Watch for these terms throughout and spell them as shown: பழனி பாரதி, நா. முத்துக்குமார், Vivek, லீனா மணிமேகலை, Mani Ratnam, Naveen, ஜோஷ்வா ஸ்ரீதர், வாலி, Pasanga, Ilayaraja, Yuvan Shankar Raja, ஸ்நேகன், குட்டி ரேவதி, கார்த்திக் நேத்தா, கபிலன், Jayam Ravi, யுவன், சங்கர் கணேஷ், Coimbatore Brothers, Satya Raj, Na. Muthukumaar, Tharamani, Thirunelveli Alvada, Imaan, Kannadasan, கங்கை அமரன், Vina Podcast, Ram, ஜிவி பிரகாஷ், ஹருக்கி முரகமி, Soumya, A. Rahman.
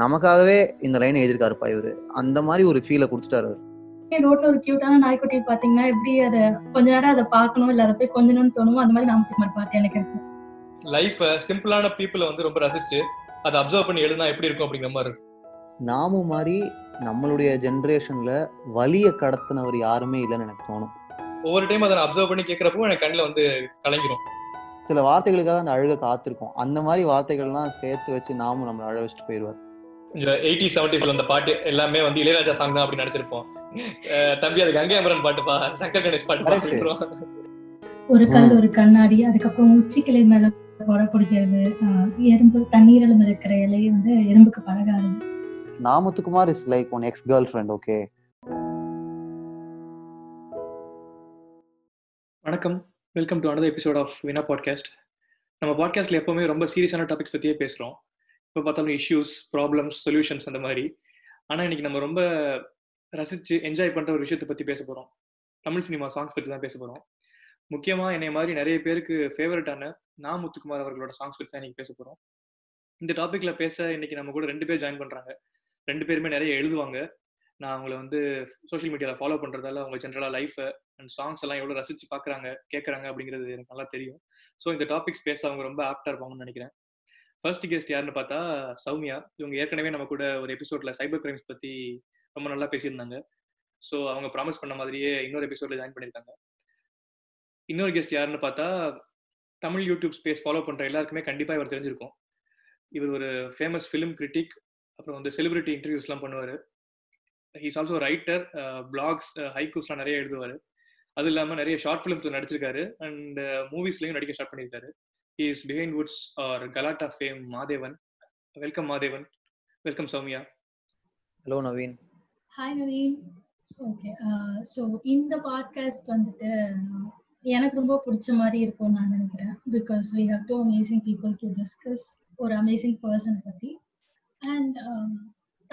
நமக்காகவே இந்த லைனை எழுதியிருக்காருப்பா இவரு, அந்த மாதிரி ஒரு ஃபீலை கொடுத்துட்டாரு. ரோட்ல ஒரு கியூட்டான நாய்க்குட்டி பாத்தீங்கன்னா எப்படி அதை கொஞ்ச நேரம் அதை பார்க்கணும் இல்ல அதை போய் கொஞ்சணும்னு தோணுமோ அந்த மாதிரி ராம்குமார் பாட்டு எனக்கு இருக்கு. லைஃப் சிம்பிளான பீப்புளை வந்து ரொம்ப ரசிச்சு அதை அப்சர்வ் பண்ணி எழுதினா எப்படி இருக்கும் அப்படிங்கிற மாதிரி இருக்கு. நாம மாதிரி நம்மளுடைய ஜென்ரேஷன்ல வலியை கடத்தினவர் யாருமே இல்லைன்னு எனக்கு தோணும். ஒவ்வொரு டைம் அதை அப்சர்வ் பண்ணி கேட்கறப்போ எனக்கு கண்ணில் வந்து கலங்கிடும். சில வார்த்தைகளுக்காக அந்த அழகை காத்திருக்கோம், அந்த மாதிரி வார்த்தைகள்லாம் சேர்த்து வச்சு நாமும் நம்மளை அழ வச்சுட்டு போயிடுவார். 80s 70sல அந்த பாட்டு எல்லாமே வந்து இளையராஜா சாங் தான் அப்படின்னு நினைச்சிருப்போம். தம்பி அது கங்கை அமரன் பாட்டுப்பா, சங்கர் கணேஷ் பாட்டு. ஒரு கல் ஒரு கண்ணாடி, அதுக்கப்புறம் உச்சிக்கிளை மேல போட பிடிக்கிறது, எறும்பு தண்ணீரிலும் இருக்கிற இலையை வந்து எறும்புக்கு பழகாது. நா. முத்துக்குமார் is like one ex-girlfriend, okay? வணக்கம், welcome to another episode of Vina Podcast. நம்ம பாட்காஸ்ட்ல எப்பவுமே ரொம்ப சீரியஸான டாபிக்ஸ் பற்றியே பேசுகிறோம். இப்போ பார்த்தோம்னா இஷ்யூஸ், ப்ராப்ளம்ஸ், சொல்யூஷன்ஸ் அந்த மாதிரி. ஆனால் இன்னைக்கு நம்ம ரொம்ப ரசித்து என்ஜாய் பண்ணுற ஒரு விஷயத்தை பற்றி பேச போகிறோம். தமிழ் சினிமா சாங்ஸ் பற்றி தான் பேச போகிறோம். முக்கியமாக என்னை மாதிரி நிறைய பேருக்கு ஃபேவரட்டான நா. முத்துக்குமார் அவர்களோட சாங்ஸ் பற்றி தான் இன்னைக்கு பேச போகிறோம். இந்த டாப்பிக்கில் பேச இன்னைக்கு நம்ம கூட 2 பேர் ஜாயின் பண்ணுறாங்க. 2 பேருமே நிறைய எழுதுவாங்க. நான் அவங்கள வந்து சோஷியல் மீடியாவில் ஃபாலோ பண்ணுறதால அவங்க ஜென்ரலாக லைஃபை அண்ட் சாங்ஸ் எல்லாம் எவ்வளோ ரசித்து பார்க்குறாங்க, கேட்குறாங்க அப்படிங்கிறது எனக்கு நல்லா தெரியும். ஸோ இந்த டாபிக்ஸ் பேச அவங்க ரொம்ப ஆப்டாக இருப்பாங்கன்னு நினைக்கிறேன். ஃபர்ஸ்ட் கெஸ்ட் யாருன்னு பார்த்தா சௌமியா. இவங்க ஏற்கனவே நம்ம கூட ஒரு எபிசோடில் சைபர் கிரைம்ஸ் பற்றி ரொம்ப நல்லா பேசியிருந்தாங்க. ஸோ அவங்க ப்ராமிஸ் பண்ண மாதிரியே இன்னொரு எபிசோடில் ஜாயின் பண்ணியிருக்காங்க. இன்னொரு கெஸ்ட் யாருன்னு பார்த்தா தமிழ் யூடியூப் ஸ்பேஸ் ஃபாலோ பண்ணுற எல்லாருக்குமே கண்டிப்பாக இவர் தெரிஞ்சிருக்கும். இவர் ஒரு ஃபேமஸ் ஃபிலிம் கிரிட்டிக், அப்புறம் வந்து செலிபிரிட்டி இன்டர்வியூஸ்லாம் பண்ணுவார். ஹீஸ் ஆல்சோ ரைட்டர், பிளாக்ஸ், ஹைக்கூஸ்லாம் நிறைய எழுதுவார். அது இல்லாமல் நிறைய ஷார்ட் ஃபிலிம்ஸ் நடிச்சிருக்காரு அண்ட் மூவிஸ்லையும் நடிக்க ஸ்டார்ட் பண்ணியிருக்காரு. He is பிஹைண்ட்வூட்ஸ் or Galatta fame Madhevan. Welcome Madhevan. Welcome Soumya. Hello Naveen. Hi Naveen. Okay, so இந்த பாட்காஸ்ட் வந்துட்டு எனக்கு ரொம்ப பிடிச்ச மாதிரி இருக்கும்னு நான் நினைக்கிறேன். Because we have two amazing people to discuss ஒரு அமேசிங் பர்சன் பற்றி. அண்ட்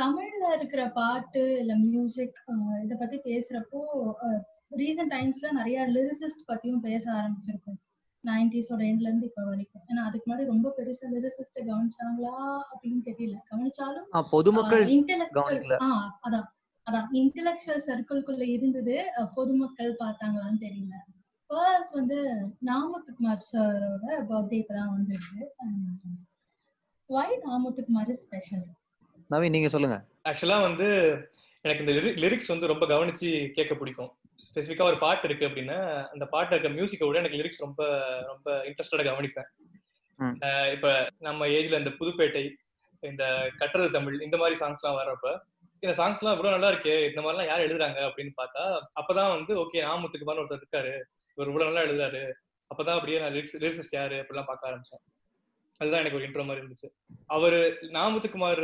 தமிழ்ல இருக்கிற பாட்டு இல்லை மியூசிக் இதை பற்றி பேசுகிறப்போ ரீசன்ட் டைம்ஸ்ல நிறைய லிரிசிஸ்ட் பற்றியும் பேச ஆரம்பிச்சிருக்கோம், 90s எண்ட்லேருந்து இப்போ வரைக்கும். ஏன்னா அதுக்கு முன்னாடி ரொம்ப பெருசாக லிரிசிஸ்ட்டை கவனிச்சாங்களா அப்படின்னு தெரியல. கவனிச்சாலும் பொதுமக்கள் இன்டெலெக்சுவல் அதான் இன்டெலெக்சுவல் சர்க்கிள்குள்ள இருந்தது, பொதுமக்கள் பார்த்தாங்களான்னு தெரியல. ஃபர்ஸ்ட் வந்து நா. முத்துக்குமார் சாரோட பர்த்டே தான் வந்துருக்கு. Why Na. Muthukumaar is special? Naveen நீங்க சொல்லுங்க. ஆக்சுவலா வந்து எனக்கு இந்த லிரிக்ஸ் வந்து ரொம்ப கவனிச்சு கேட்க பிடிக்கும். ஸ்பெசிஃபிக்காக ஒரு பாட்டு இருக்கு அப்படின்னா அந்த பாட்டு இருக்க மியூசிக்கை விட எனக்கு லிரிக்ஸ் ரொம்ப ரொம்ப இன்ட்ரெஸ்டடாக கவனிப்பேன். இப்போ நம்ம ஏஜ்ல இந்த புதுப்பேட்டை, இந்த கட்டுறது தமிழ், இந்த மாதிரி சாங்ஸ்லாம் வர்றப்ப இந்த சாங்ஸ்லாம் இவ்வளோ நல்லா இருக்கு, இந்த மாதிரிலாம் யார் எழுதுறாங்க அப்படின்னு பார்த்தா அப்பதான் வந்து ஓகே நா. முத்துக்குமார்னு ஒருத்தர் இருக்காரு, இவர் இவ்வளோ நல்லா எழுதுறாரு, அப்பதான் அப்படியே நான் லிரிக்ஸிஸ்ட் யாரு அப்படிலாம் பார்க்க ஆரம்பிச்சேன். அதுதான் எனக்கு ஒரு இன்ட்ரோ மாதிரி இருந்துச்சு. அவர் நா. முத்துக்குமார்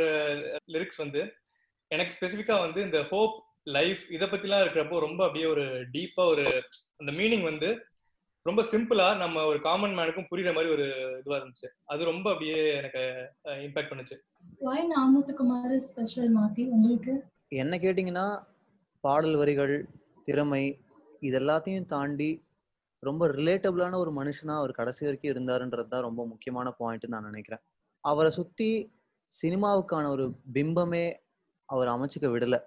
லிரிக்ஸ் வந்து எனக்கு ஸ்பெசிஃபிக்காக வந்து இந்த ஹோப், லைஃப் இதை பற்றிலாம் இருக்கிறப்போ ரொம்ப அப்படியே ஒரு டீப்பாக ஒரு அந்த மீனிங் வந்து ரொம்ப சிம்பிளாக நம்ம ஒரு காமன் மேனுக்கும் புரிகிற மாதிரி ஒரு இதுவாக இருந்துச்சு. அது ரொம்ப அப்படியே எனக்கு இம்பாக்ட் பண்ணுச்சு. நா. முத்துக்குமார் ஸ்பெஷல் மாத்தி உங்களுக்கு என்ன கேட்டிங்கன்னா பாடல் வரிகள், திறமை இது எல்லாத்தையும் தாண்டி ரொம்ப ரிலேட்டபிளான ஒரு மனுஷனாக அவர் கடைசி வரைக்கும் இருந்தாருன்றது தான் ரொம்ப முக்கியமான பாயிண்ட்டுன்னு நான் நினைக்கிறேன். அவரை சுற்றி சினிமாவுக்கான ஒரு பிம்பமே அவர் அமைச்சிக்க விடலை.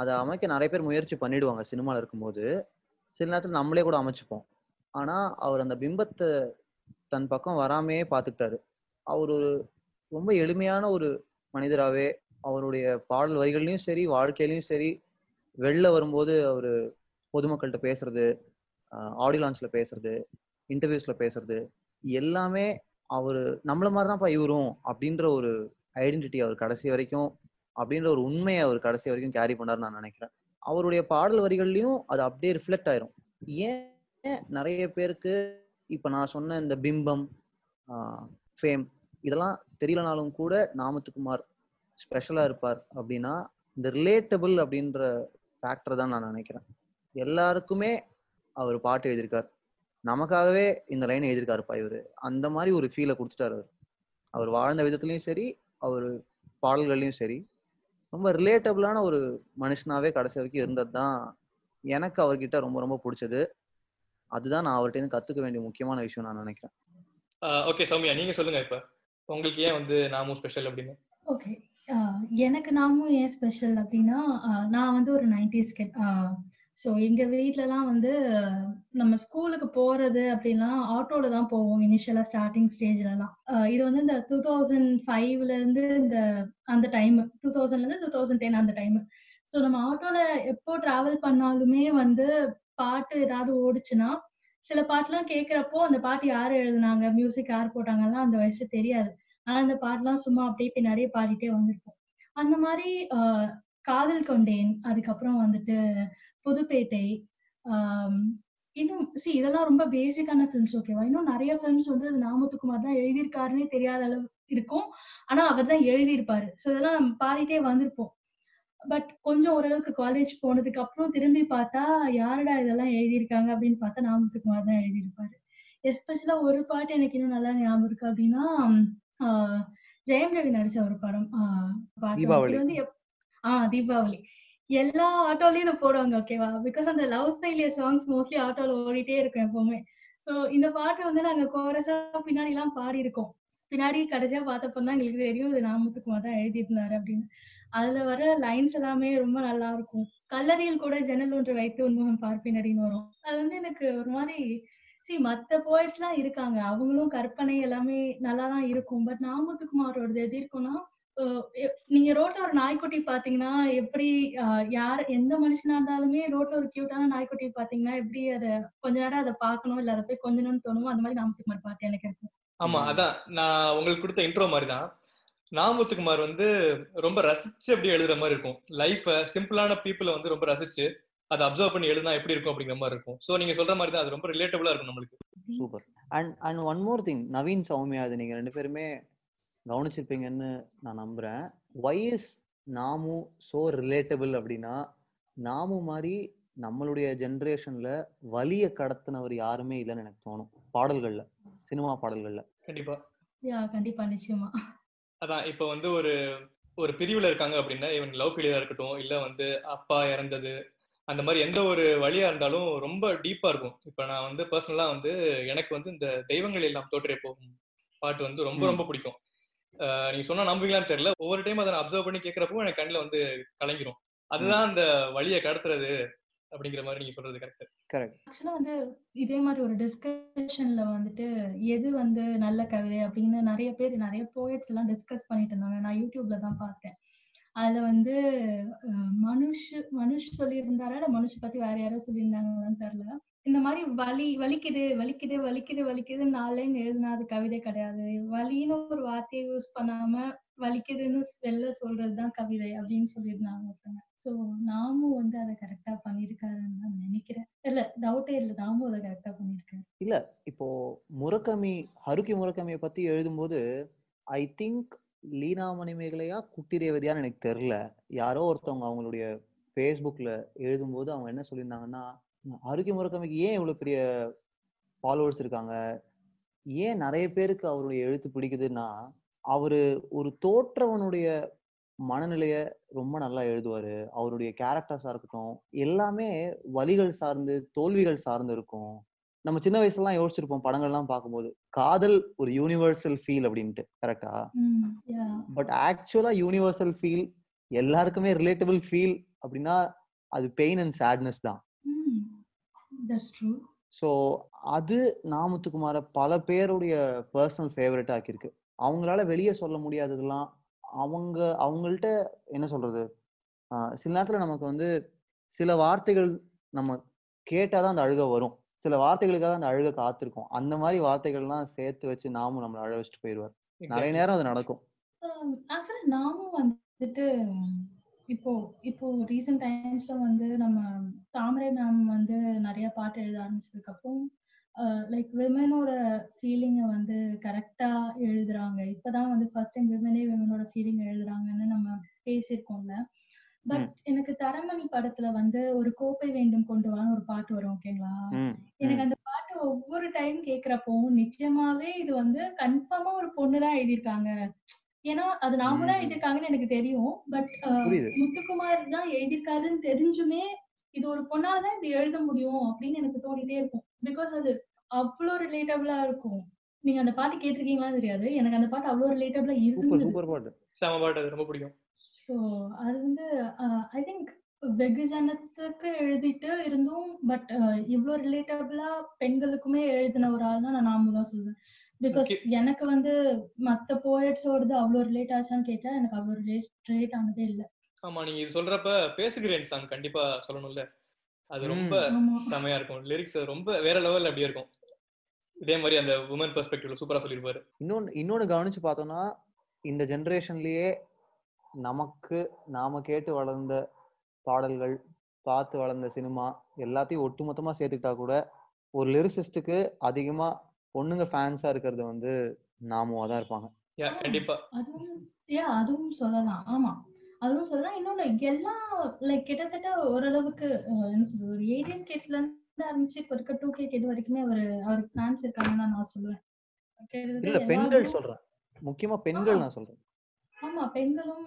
அதை அமைக்க நிறைய பேர் முயற்சி பண்ணிடுவாங்க சினிமாவில் இருக்கும்போது, சில நேரத்தில் நம்மளே கூட அமைச்சிப்போம். ஆனால் அவர் அந்த பிம்பத்தை தன் பக்கம் வராமையே பார்த்துக்கிட்டாரு. அவர் ஒரு ரொம்ப எளிமையான ஒரு மனிதராகவே அவருடைய பாடல் வரிகள்லையும் சரி வாழ்க்கையிலையும் சரி வெளில வரும்போது அவர் பொதுமக்கள்கிட்ட பேசுறது, ஆடியோ லான்ச்சில் பேசுறது, இன்டர்வியூஸில் பேசுறது எல்லாமே அவர் நம்மள மாதிரி தான்ப்பா இவரும் அப்படின்ற ஒரு ஐடென்டிட்டி அவர் கடைசி வரைக்கும், அப்படின்ற ஒரு உண்மையை அவர் கடைசி வரைக்கும் கேரி பண்ணார்னு நான் நினைக்கிறேன். அவருடைய பாடல் வரிகள்லையும் அது அப்படியே ரிஃப்ளெக்ட் ஆயிரும். ஏன் நிறைய பேருக்கு இப்போ நான் சொன்ன இந்த பிம்பம், ஃபேம் இதெல்லாம் தெரியலனாலும் கூட நா. முத்துக்குமார் ஸ்பெஷலாக இருப்பார் அப்படின்னா இந்த ரிலேட்டபிள் அப்படின்ற ஃபேக்டர் தான் நான் நினைக்கிறேன். எல்லாருக்குமே அவர் பாட்டு எழுதியிருக்கார், நமக்காகவே இந்த லைனை எழுதியிருக்காருப்பா இவர், அந்த மாதிரி ஒரு ஃபீலை கொடுத்துட்டார். அவர் வாழ்ந்த விதத்துலையும் சரி அவர் பாடல்கள்லையும் சரி ரொம்ப ரிலேட்டபிளான ஒரு மனுஷனாகவே கடைசி வரைக்கும் இருந்தது தான் எனக்கு அவர்கிட்ட ரொம்ப ரொம்ப பிடிச்சது. அதுதான் நான் அவர்கிட்ட கற்றுக்க வேண்டிய முக்கியமான விஷயம் நான் நினைக்கிறேன். ஓகே சௌமியா, நீங்கள் சொல்லுங்கள் இப்போ உங்களுக்கு ஏன் வந்து நாமும் ஸ்பெஷல் அப்படின்னு. ஓகே, எனக்கு நாமும் ஏன் ஸ்பெஷல் அப்படின்னா, நான் வந்து ஒரு 90s கிட். ஸோ எங்கள் வீட்டிலலாம் வந்து நம்ம ஸ்கூலுக்கு போகிறது அப்படின்னா ஆட்டோவில் தான் போவோம் இனிஷியலாக ஸ்டார்டிங் ஸ்டேஜ்லலாம். இது வந்து இந்த 2005 இந்த அந்த டைம் 2000-2010 அந்த டைம். ஸோ நம்ம ஆட்டோவில் எப்போ ட்ராவல் பண்ணாலுமே வந்து பாட்டு ஏதாவது ஓடுச்சுன்னா சில பாட்டுலாம் கேட்குறப்போ அந்த பாட்டு யார் எழுதுனாங்க, மியூசிக் யார் போட்டாங்கலாம் அந்த வயசு தெரியாது. ஆனால் அந்த பாட்டுலாம் சும்மா அப்படியே நிறைய பாடிட்டே வந்திருப்போம். அந்த மாதிரி காதல் கொண்டேன், அதுக்கப்புறம் வந்துட்டு புதுப்பேட்டை, இன்னும் இதெல்லாம் ரொம்ப பேசிக்கான ஃபிலிம்ஸ் ஓகேவா. இன்னும் நிறைய ஃபிலிம்ஸ் வந்து நா. முத்துக்குமார் தான் எழுதியிருக்காருன்னே தெரியாத அளவு இருக்கும், ஆனா அவர் தான் எழுதியிருப்பாரு. ஸோ இதெல்லாம் நம்ம பாடிட்டே வந்திருப்போம். பட் கொஞ்சம் ஓரளவுக்கு காலேஜ் போனதுக்கு அப்புறம் திரும்பி பார்த்தா யாரடா இதெல்லாம் எழுதியிருக்காங்க அப்படின்னு பார்த்தா நா. முத்துக்குமார் தான் எழுதியிருப்பாரு. எஸ்பெஷலா ஒரு பாட்டு எனக்கு இன்னும் நல்லா ஞாபகம் இருக்கு அப்படின்னா, ஜெயம் ரவி நடிச்ச ஒரு படம் பாட்டு வந்து தீபாவளி. எல்லா ஆட்டோலயும் இதை போடுவாங்க ஓகேவா, பிகாஸ் அந்த லவ் ஃபெயிலியர் சாங்ஸ் மோஸ்ட்லி ஆட்டோல ஓடிட்டே இருக்கும் எப்பவுமே. ஸோ இந்த பாட்டு வந்து நாங்க கோரஸா பின்னாடி எல்லாம் பாடி இருக்கோம். பின்னாடி கடைசியா பார்த்தப்பதான் எங்களுக்கு தெரியும் இது நா. முத்துக்குமார் தான் எழுதியிருந்தாரு அப்படின்னு. அதுல வர லைன்ஸ் எல்லாமே ரொம்ப நல்லா இருக்கும். கல்லறையில் கூட ஜன்னல் ஒன்று வைத்து உண்முகம் பார்ப்பினடின்னு வரும். அது வந்து எனக்கு ஒரு மாதிரி மத்த போய்ட்ஸ் எல்லாம் இருக்காங்க, அவங்களும் கற்பனை எல்லாமே நல்லாதான் இருக்கும். பட் நா. முத்துக்குமாரோடது எப்படி இருக்கும்னா, நீங்க ரோட்ல ஒரு நாய்க்குட்டி பாத்தீங்கன்னா எப்படி யார் எந்த மனுஷனா இருந்தாலுமே ரோட்ல ஒரு கியூட்டான நாய்க்குட்டி பாத்தீங்கன்னா எப்படி அதை கொஞ்ச நேரம் அதை பாக்கணும் இல்ல அதை போய் கொஞ்சணும்னு தோணும். அந்த மாதிரி நா. முத்துக்குமார் பாட்டு எனக்கு இருக்கும். ஆமா, அதான் நான் உங்களுக்கு கொடுத்த இன்ட்ரோ மாதிரிதான் நா. முத்துக்குமார் வந்து ரொம்ப ரசிச்சு அப்படி எழுதுற மாதிரி இருக்கும். லைஃப் சிம்பிளான பீப்புளை வந்து ரொம்ப ரசிச்சு அதை அப்சர்வ் பண்ணி எழுதுனா எப்படி இருக்கும் அப்படிங்கிற மாதிரி இருக்கும். சோ நீங்க சொல்ற மாதிரி தான் அது ரொம்ப ரிலேட்டபிளா இருக்கும் நம்மளுக்கு. Super. And one more thing, Naveen Soumya அது நீங்க ரெண்டு பேருமே கவனிச்சிருப்பீங்கன்னு நான் நம்புறேன். Why is Namu so relatable அப்படின்னா, நாமு மாதிரி நம்மளுடைய ஜென்ரேஷன்ல வலிய கடத்தினவர் யாருமே இல்லைன்னு எனக்கு தோணும் பாடல்கள்ல, சினிமா பாடல்கள்ல. கண்டிப்பா கண்டிப்பா நிச்சயமா. அதான் இப்ப வந்து ஒரு ஒரு பிரிவுல இருக்காங்க அப்படின்னா, இவன் லவ் ஃபெயிலியரா இருக்கட்டும் இல்ல வந்து அப்பா இறந்தது, அந்த மாதிரி எந்த ஒரு வழியா இருந்தாலும் ரொம்ப டீப்பா இருக்கும். இப்ப நான் வந்து பர்சனலா வந்து எனக்கு வந்து இந்த தெய்வங்கள் எல்லாம் தோற்றே போகும் பாட்டு வந்து ரொம்ப ரொம்ப பிடிக்கும். நீங்க சொன்னா நம்புவீங்களான்னு தெரியல, ஒவ்வொரு டைம் அதை அப்சர்வ் பண்ணி கேட்கறப்போ எனக்கு கண்ணில் வந்து கலங்கிரும். அதுதான் அந்த வழியை கடத்துறது அப்படிங்கிற மாதிரி நீங்க சொல்றது கரெக்ட். கரெக்ட். ஆக்சுவலா வந்து இதே மாதிரி ஒரு டிஸ்கஷன்ல வந்துட்டு எது வந்து நல்ல கவிதை அப்படின்னு நிறைய பேர் நிறைய போயட்ஸ் எல்லாம் டிஸ்கஸ் பண்ணிட்டு இருந்தாங்க. நான் யூடியூப்ல தான் பார்த்தேன். அதுல வந்து மனுஷ் சொல்லியிருந்தாரா இல்ல மனுஷ பத்தி வேற யாரோ சொல்லியிருந்தாங்களான்னு தெரியல. இந்த மாதிரி வலிக்குது நாளேன்னு எழுதுனா அது கவிதை கிடையாது, வலின்னு ஒரு வார்த்தையை யூஸ் பண்ணாம வலிக்குதுன்னு வெளில சொல்றதுதான் கவிதை அப்படின்னு சொல்லியிருந்தாங்க. சோ நாமும் வந்து அதை கரெக்டா பண்ணிருக்காருன்னு தான் நினைக்கிறேன். இல்ல டவுட்டே இல்ல, நாமும் அதை கரெக்டா பண்ணிருக்காரு. இல்ல இப்போ முரகமி, ஹருக்கி முரகமியை பத்தி எழுதும்போது ஐ திங்க் லீனா மணிமேகலையா குட்டி ரேவதியான்னு எனக்கு தெரியல, யாரோ ஒருத்தவங்க அவங்களுடைய ஃபேஸ்புக்ல எழுதும்போது அவங்க என்ன சொல்லியிருந்தாங்கன்னா, ஹருக்கி முரகமிக்கு ஏன் இவ்வளவு பெரிய ஃபாலோவர்ஸ் இருக்காங்க, ஏன் நிறைய பேருக்கு அவருடைய எழுத்து பிடிக்குதுன்னா, அவரு ஒரு தோற்றவனுடைய மனநிலைய ரொம்ப நல்லா எழுதுவாரு. அவருடைய கேரக்டர்ஸா இருக்கட்டும் எல்லாமே வலிகள் சார்ந்து தோல்விகள் சார்ந்து இருக்கும். நம்ம சின்ன வயசுல எல்லாம் யோசிச்சிருப்போம் படங்கள்லாம் பார்க்கும்போது, காதல் ஒரு யூனிவர்சல் ஃபீல் அப்படின்ட்டு. கரெக்டா? பட் ஆக்சுவலா யூனிவர்சல் ஃபீல், எல்லாருக்குமே ரிலேட்டபிள் ஃபீல் அப்படின்னா அது பெயின் அண்ட் சேட்னஸ் தான். ஸோ அது நா. முத்துக்குமார பல பேருடைய பர்சனல் ஃபேவரட் ஆக்கியிருக்கு. அவங்களால வெளியே சொல்ல முடியாததெல்லாம் அவங்கள்ட்ட என்ன சொல்றது, சில நேரத்தில் நமக்கு வந்து சில வார்த்தைகள் நம்ம கேட்டாதான் அந்த அழுகை வரும், சில வார்த்தைகளுக்காக அந்த அழுகை காத்திருக்கும். அந்த மாதிரி வார்த்தைகள்லாம் சேர்த்து வச்சு நாமும் நம்மளை அழ வச்சுட்டு போயிடுவார். நிறைய நேரம் அது நடக்கும். ஆக்சுவலா நாமும் வந்துட்டு இப்போ ரீசன்ட் டைம்ஸ்ல வந்து நம்ம தாமரை மேம் வந்து நிறைய பாட்டு எழுத ஆரம்பிச்சதுக்கு அப்புறம் லைக் விமனோட ஃபீலிங்கை வந்து கரெக்டா எழுதுறாங்க. இப்பதான் வந்து ஃபர்ஸ்ட் டைம் விமனோட ஃபீலிங் எழுதுறாங்கன்னு நம்ம பேசியிருக்கோம்ல. பட் எனக்கு தரமணி படத்துல வந்து ஒரு கோப்பை வேண்டும் கொண்டு வான்னு ஒரு பாட்டு வரும் ஓகேங்களா. எனக்கு அந்த பாட்டு ஒவ்வொரு டைம் கேக்குறப்பவும் நிச்சயமாவே இது வந்து கன்ஃபார்மா ஒரு பொண்ணுதான் எழுதியிருக்காங்க, ஏன்னா அது நாமதான் எழுதியிருக்காங்கன்னு எனக்கு தெரியும். பட் முத்துக்குமார் தான் எழுதியிருக்காருன்னு தெரிஞ்சுமே இது ஒரு பொண்ணாலதான் இது எழுத முடியும் அப்படின்னு எனக்கு தோணிட்டே இருக்கும். பிகாஸ் அது அவ்வளவு ரிலேட்டபிளா இருக்கும். நீங்க அந்த பாட்டு கேட்டிருக்கீங்களா தெரியாது, எனக்கு அந்த பாட்டு அவ்வளவு ரிலேட்டபிளா இருக்கு. ஸோ அது வந்து ஐ திங்க் வெகுஜனத்துக்கு எழுதிட்டு இருந்தும் பட் இவ்வளோ ரிலேட்டபிளா பெண்களுக்குமே எழுதின ஒரு ஆள் தான் நான் நாம தான் சொல்லுவேன். பிகாஸ் எனக்கு வந்து மற்ற போயட்ஸோடது அவ்வளோ ரிலேட் ஆச்சான்னு கேட்டா எனக்கு அவ்வளோ ரிலேட் ஆனதே இல்லை. ஆமா, நீங்க இது சொல்றப்ப பேசுகிறேன் சாங் கண்டிப்பா சொல்லணும்ல, அது ரொம்ப செமையா இருக்கும். லிரிக்ஸ் ரொம்ப வேற லெவல்ல அப்படியே இருக்கும். இதே மாதிரி அந்த உமன் பெர்ஸ்பெக்டிவ்ல சூப்பரா சொல்லிருப்பாரு. இன்னொன்னு கவனிச்சு பார்த்தோம்னா இந்த ஜெனரேஷன்லயே நமக்கு நாம கேட்டு வளர்ந்த பாடல்கள், பார்த்து வளர்ந்த சினிமா எல்லாத்தையும் ஒட்டுமொத்தமா சேர்த்துக்கிட்டா கூட ஒரு லிரிசிஸ்டுக்கு அதிகமா பொண்ணுங்க ஃபேன்ஸா இருக்கிறது வந்து நாமவா தான் இருப்பாங்க. கண்டிப்பா அதுவும் சொல்லலாம். ஆமா அதுவும் சொல்லலாம். இன்னொன்னு எல்லா லைக் கிட்டத்தட்ட ஓரளவுக்கு ஒரு 80s கிட்ஸ்ல இருந்து ஆரம்பிச்சு இப்போ இருக்க 2K கிட் வரைக்குமே ஒரு ஃபேன்ஸ் இருக்காங்கன்னு நான் சொல்லுவேன். இல்ல பெண்கள் சொல்றேன், முக்கியமா பெண்கள் நான் சொல்றேன். ஆமா பெண்களும்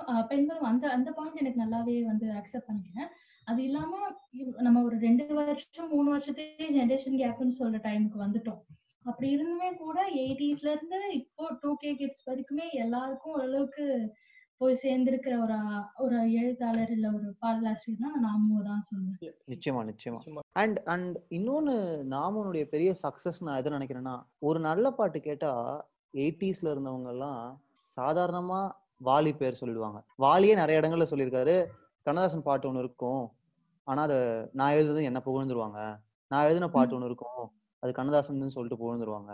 அந்த அந்த பாயிண்ட் எனக்கு நல்லாவே வந்து அக்செப்ட் பண்ணிக்கிறேன். அது இல்லாம நம்ம ஒரு 2 வருஷம் 3 வருஷத்துலேயே ஜென்ரேஷன் கேப்னு சொல்ற டைமுக்கு வந்துட்டோம். அப்படி இருந்துமே கூட 80sல இருந்து இப்போ 2K கிட்ஸ் வரைக்குமே எல்லாருக்கும் ஓரளவுக்கு போய் சேர்ந்திருக்கிற ஒரு எழுத்தாளர் இல்ல ஒரு பாடலாசிரியர்னா நாமோ தான் சொல்லுவேன். நிச்சயமா நிச்சயமா. அண்ட் இன்னொன்னு நாமோனுடைய பெரிய சக்சஸ் நான் எதை நினைக்கிறேன்னா, ஒரு நல்ல பாட்டு கேட்டா 80sல இருந்தவங்க எல்லாம் சாதாரணமா வாலி பேர் சொல்லிடுவாங்க. வாலியே நிறைய இடங்கள்ல சொல்லியிருக்காரு. கண்ணதாசன் பாட்டு ஒன்று இருக்கும், ஆனா அதை நான் எழுதுனது என்ன புகழ்ந்துருவாங்க, நான் எழுதின பாட்டு ஒன்று இருக்கும் அது கண்ணதாசன் சொல்லிட்டு புகழ்ந்துருவாங்க.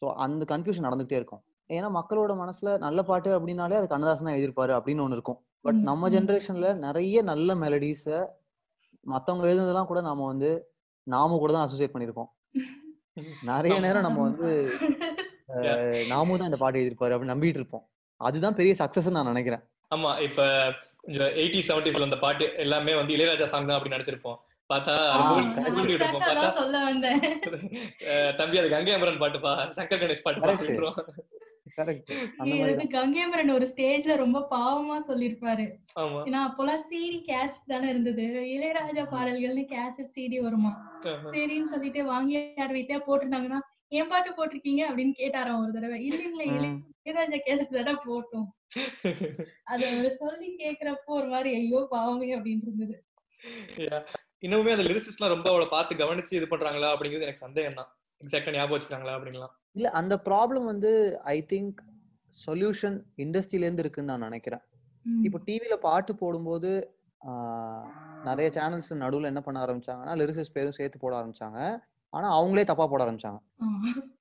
ஸோ அந்த கன்ஃபியூஷன் நடந்துகிட்டே இருக்கும். ஏன்னா மக்களோட மனசுல நல்ல பாட்டு அப்படின்னாலே அது கண்ணதாசனா எழுதிருப்பாரு அப்படின்னு ஒன்று இருக்கும். பட் நம்ம ஜென்ரேஷன்ல நிறைய நல்ல மெலடிஸ மற்றவங்க எழுதுனதெல்லாம் கூட நாம கூட தான் அசோசியேட் பண்ணியிருக்கோம். நிறைய நேரம் நம்ம நாமும் தான் இந்த பாட்டு எழுதிருப்பாரு அப்படின்னு நம்பிட்டு இருப்போம். அதுதான் பெரிய சக்சஸ் நான் நினைக்கிறேன். ஆமா, இப்ப கொஞ்சம் 80s 70sல அந்த பாட்டு எல்லாமே இளையராஜா சாங் தான் அப்படின்னு நினைச்சிருப்போம். பார்த்தா தம்பி அது கங்கையமரன் பாட்டுப்பா, சங்கர் கணேஷ் பாட்டு. கங்கையமரன் ஒரு ஸ்டேஜ்ல ரொம்ப பாவமா சொல்லிருப்பாரு. ஏன்னா அப்போலாம் சிடி கேசட் தானே இருந்தது. இளையராஜா பாடல்கள்னு கேசட் சிடி வருமா, சரின்னு சொல்லிட்டு வாங்கி யார் வீட்டே போட்டுருந்தாங்கன்னா ஏன் பாட்டு போட்டிருக்கீங்க அப்படின்னு கேட்டாராம் ஒரு தடவை. இல்லைங்களா இளையராஜா கேசட் தானே போட்டோம். அது அவரு சொல்லி கேக்குறப்போ ஒரு மாதிரி ஐயோ பாவமே அப்படின்னு இருந்தது. இன்னுமே அந்த லிரிசிஸ்ட்லாம் ரொம்ப அவளை பார்த்து கவனிச்சு இது பண்றாங்களா அப்படிங்கிறது எனக்கு சந்தேகம் தான். எக்ஸாக்டா ஞாபகம் வச்சுக்காங்களா அப்படிங்கலாம் இல்ல. அந்த ப்ராப்ளம் ஐ திங்க் சொல்யூஷன் இண்டஸ்ட்ரியில இருந்து இருக்குன்னு நான் நினைக்கிறேன். இப்போ டிவில பாட்டு போடும்போது நிறைய சேனல்ஸ் நடுவில் என்ன பண்ண ஆரம்பிச்சாங்கன்னா லிரிசிஸ்ட் பேரும் சேர்த்து போட ஆரம்பிச்சாங்க. ஆனா அவங்களே தப்பா போட ஆரம்பிச்சாங்க.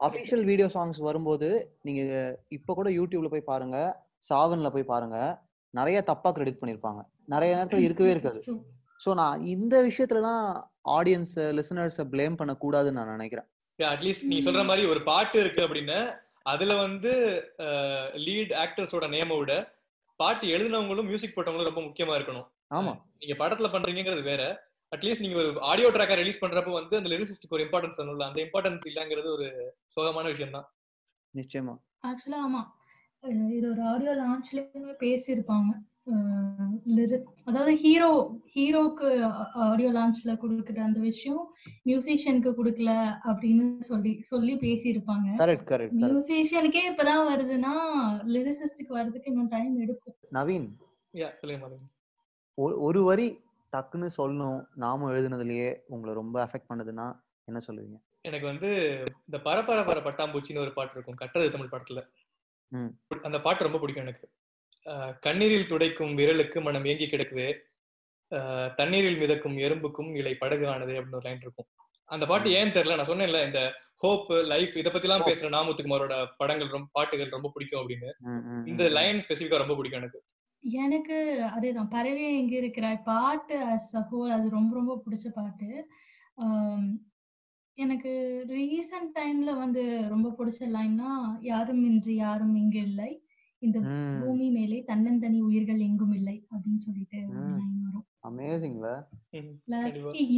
அபிஷியல் வீடியோ சாங்ஸ் வரும்போது நீங்க இப்ப கூட யூடியூப்ல போய் பாருங்க, சாவன்ல போய் பாருங்க, நிறைய தப்பா கிரெடிட் பண்ணிருப்பாங்க. நிறைய நேரத்துல இருக்கவே இருக்காது. ஸோ நான் இந்த விஷயத்துலலாம் ஆடியன்ஸ் லிசனர்ஸை பிளேம் பண்ண கூடாதுன்னு நான் நினைக்கிறேன். அட்லீஸ்ட் நீங்க சொல்ற மாதிரி ஒரு பாட்டு இருக்கு அப்படின்னா அதுல லீட் ஆக்டர்ஸோட நேமை விட பாட்டு எழுதினவங்களும் மியூசிக் போட்டவங்களும் ரொம்ப முக்கியமா இருக்கணும். ஆமா, நீங்க படத்துல பண்றீங்கிறது வேற. அட்லீஸ்ட் நீங்க ஒரு ஆடியோ ட்ராக்கை ரிலீஸ் பண்றப்ப அந்த லிரிசிஸ்டுக்கு ஒரு இம்பார்ட்டன்ஸ் சொல்லல, அந்த இம்பார்ட்டன்ஸ் இல்லங்கிறது ஒரு சோகமான விஷயம் தான். நிச்சயமா. ஆக்சுவலா ஆமா, இது ஒரு ஆடியோ லான்ச்லயே பேசியிருப்பாங்க. அதாவது ஹீரோக்கு ஆடியோ லான்ச்ல கொடுக்குற அந்த விஷயம் மியூசிஷியனுக்கு கொடுக்கல அப்படின்னு சொல்லி சொல்லி பேசியிருப்பாங்க. மியூசிஷியனுக்கே இப்பதான் வருதுன்னா லிரிசிஸ்டுக்கு வர்றதுக்கு இன்னும் டைம் எடுக்கும். நவீன் ஒரு வரி டக்குன்னு சொல்லணும் நாம எழுதுனதுலயே உங்களை ரொம்ப அஃபெக்ட் பண்ணதுன்னா என்ன சொல்லுவீங்க? எனக்கு இந்த பரபரப்பர பட்டாம்பூச்சின்னு ஒரு பாட்டு இருக்கும் கட்டது தமிழ் படத்துல. அந்த பாட்டு ரொம்ப பிடிக்கும் எனக்கு. கண்ணீரில் துடைக்கும் விரலுக்கு மனம் ஏங்கி கிடக்குது, தண்ணீரில் மிதக்கும் எறும்புக்கும் இலை படகு ஆனது அப்படின்னு ஒரு லைன் இருக்கும். அந்த பாட்டு ஏன் தெரியல, நான் சொன்னேன்ல இந்த ஹோப் லைஃப் இதை பத்தி எல்லாம் பேசுற நா. முத்துக்குமாரோட படங்கள் ரொம்ப பாட்டுகள் ரொம்ப பிடிக்கும் அப்படின்னு இந்த லைன் ஸ்பெசிஃபிக்கா ரொம்ப பிடிக்கும் எனக்கு. எனக்கு அதேதான் பறவை எங்க இருக்கிற பாட்டு அது ரொம்ப ரொம்ப பிடிச்ச பாட்டு. எனக்கு ரீசன்ட் டைம்ல ரொம்ப பிடிச்ச லைன்னா யாரும் இன்றி யாரும் இங்க இல்லை, இந்த பூமி மேலே தன்னந்தனி உயிர்கள் எங்கும் இல்லை அப்படின்னு சொல்லிட்டு வரும்.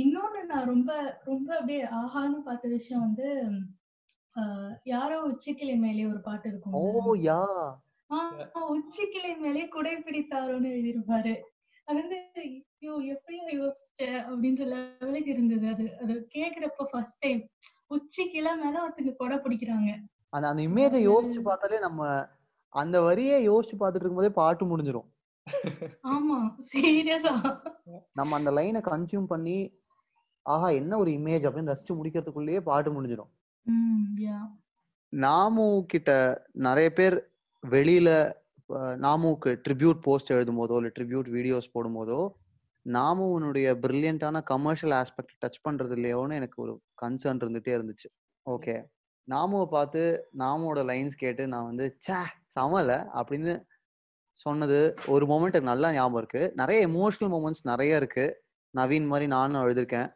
இன்னொன்னு நான் ரொம்ப ரொம்ப அப்படியே ஆகான்னு பார்த்த விஷயம் யாரோ உச்சிக்கிளை மேலே ஒரு பாட்டு இருக்கும். உச்சிக்கிளை மேலே குடை பிடித்தாரோன்னு எழுதியிருப்பாரு. அது அப்படின்ற லெவலுக்கு இருந்தது. அது அது கேக்குறப்ப ஃபர்ஸ்ட் டைம் உச்சி கிளை மேல ஒருத்தங்க கொடை பிடிக்கிறாங்க. அந்த இமேஜை யோசிச்சு பார்த்தாலே நம்ம அந்த வரியை யோசிச்சு பார்த்துட்டு இருக்கும்போதே பாட்டு முடிஞ்சிடும். ஆமா சீரியஸா நம்ம அந்த லைனை கன்சியூம் பண்ணி ஆஹா என்ன ஒரு இமேஜ் அப்படின்னு ரசிச்சு முடிக்கிறதுக்குள்ளேயே பாட்டு முடிஞ்சிடும். நாமு கிட்ட நிறைய பேர் வெளியில நாமுக்கு ட்ரிபியூட் போஸ்ட் எழுதும் போதோ இல்லை ட்ரிபியூட் வீடியோஸ் போடும் போதோ நாமுனுடைய பிரில்லியண்டான கமர்ஷியல் ஆஸ்பெக்ட் டச் பண்றது இல்லையோன்னு எனக்கு ஒரு கன்சர்ன் இருந்துட்டே இருந்துச்சு. ஓகே, நாமுவை பார்த்து நாமோட லைன்ஸ் கேட்டு நான் வந்து சே சமலை அப்படின்னு சொன்னது ஒரு மொமெண்ட் எனக்கு நல்லா ஞாபகம் இருக்கு. நிறைய எமோஷனல் மொமெண்ட்ஸ் நிறைய இருக்கு. நவீன் மாதிரி நானும் எழுதியிருக்கேன்,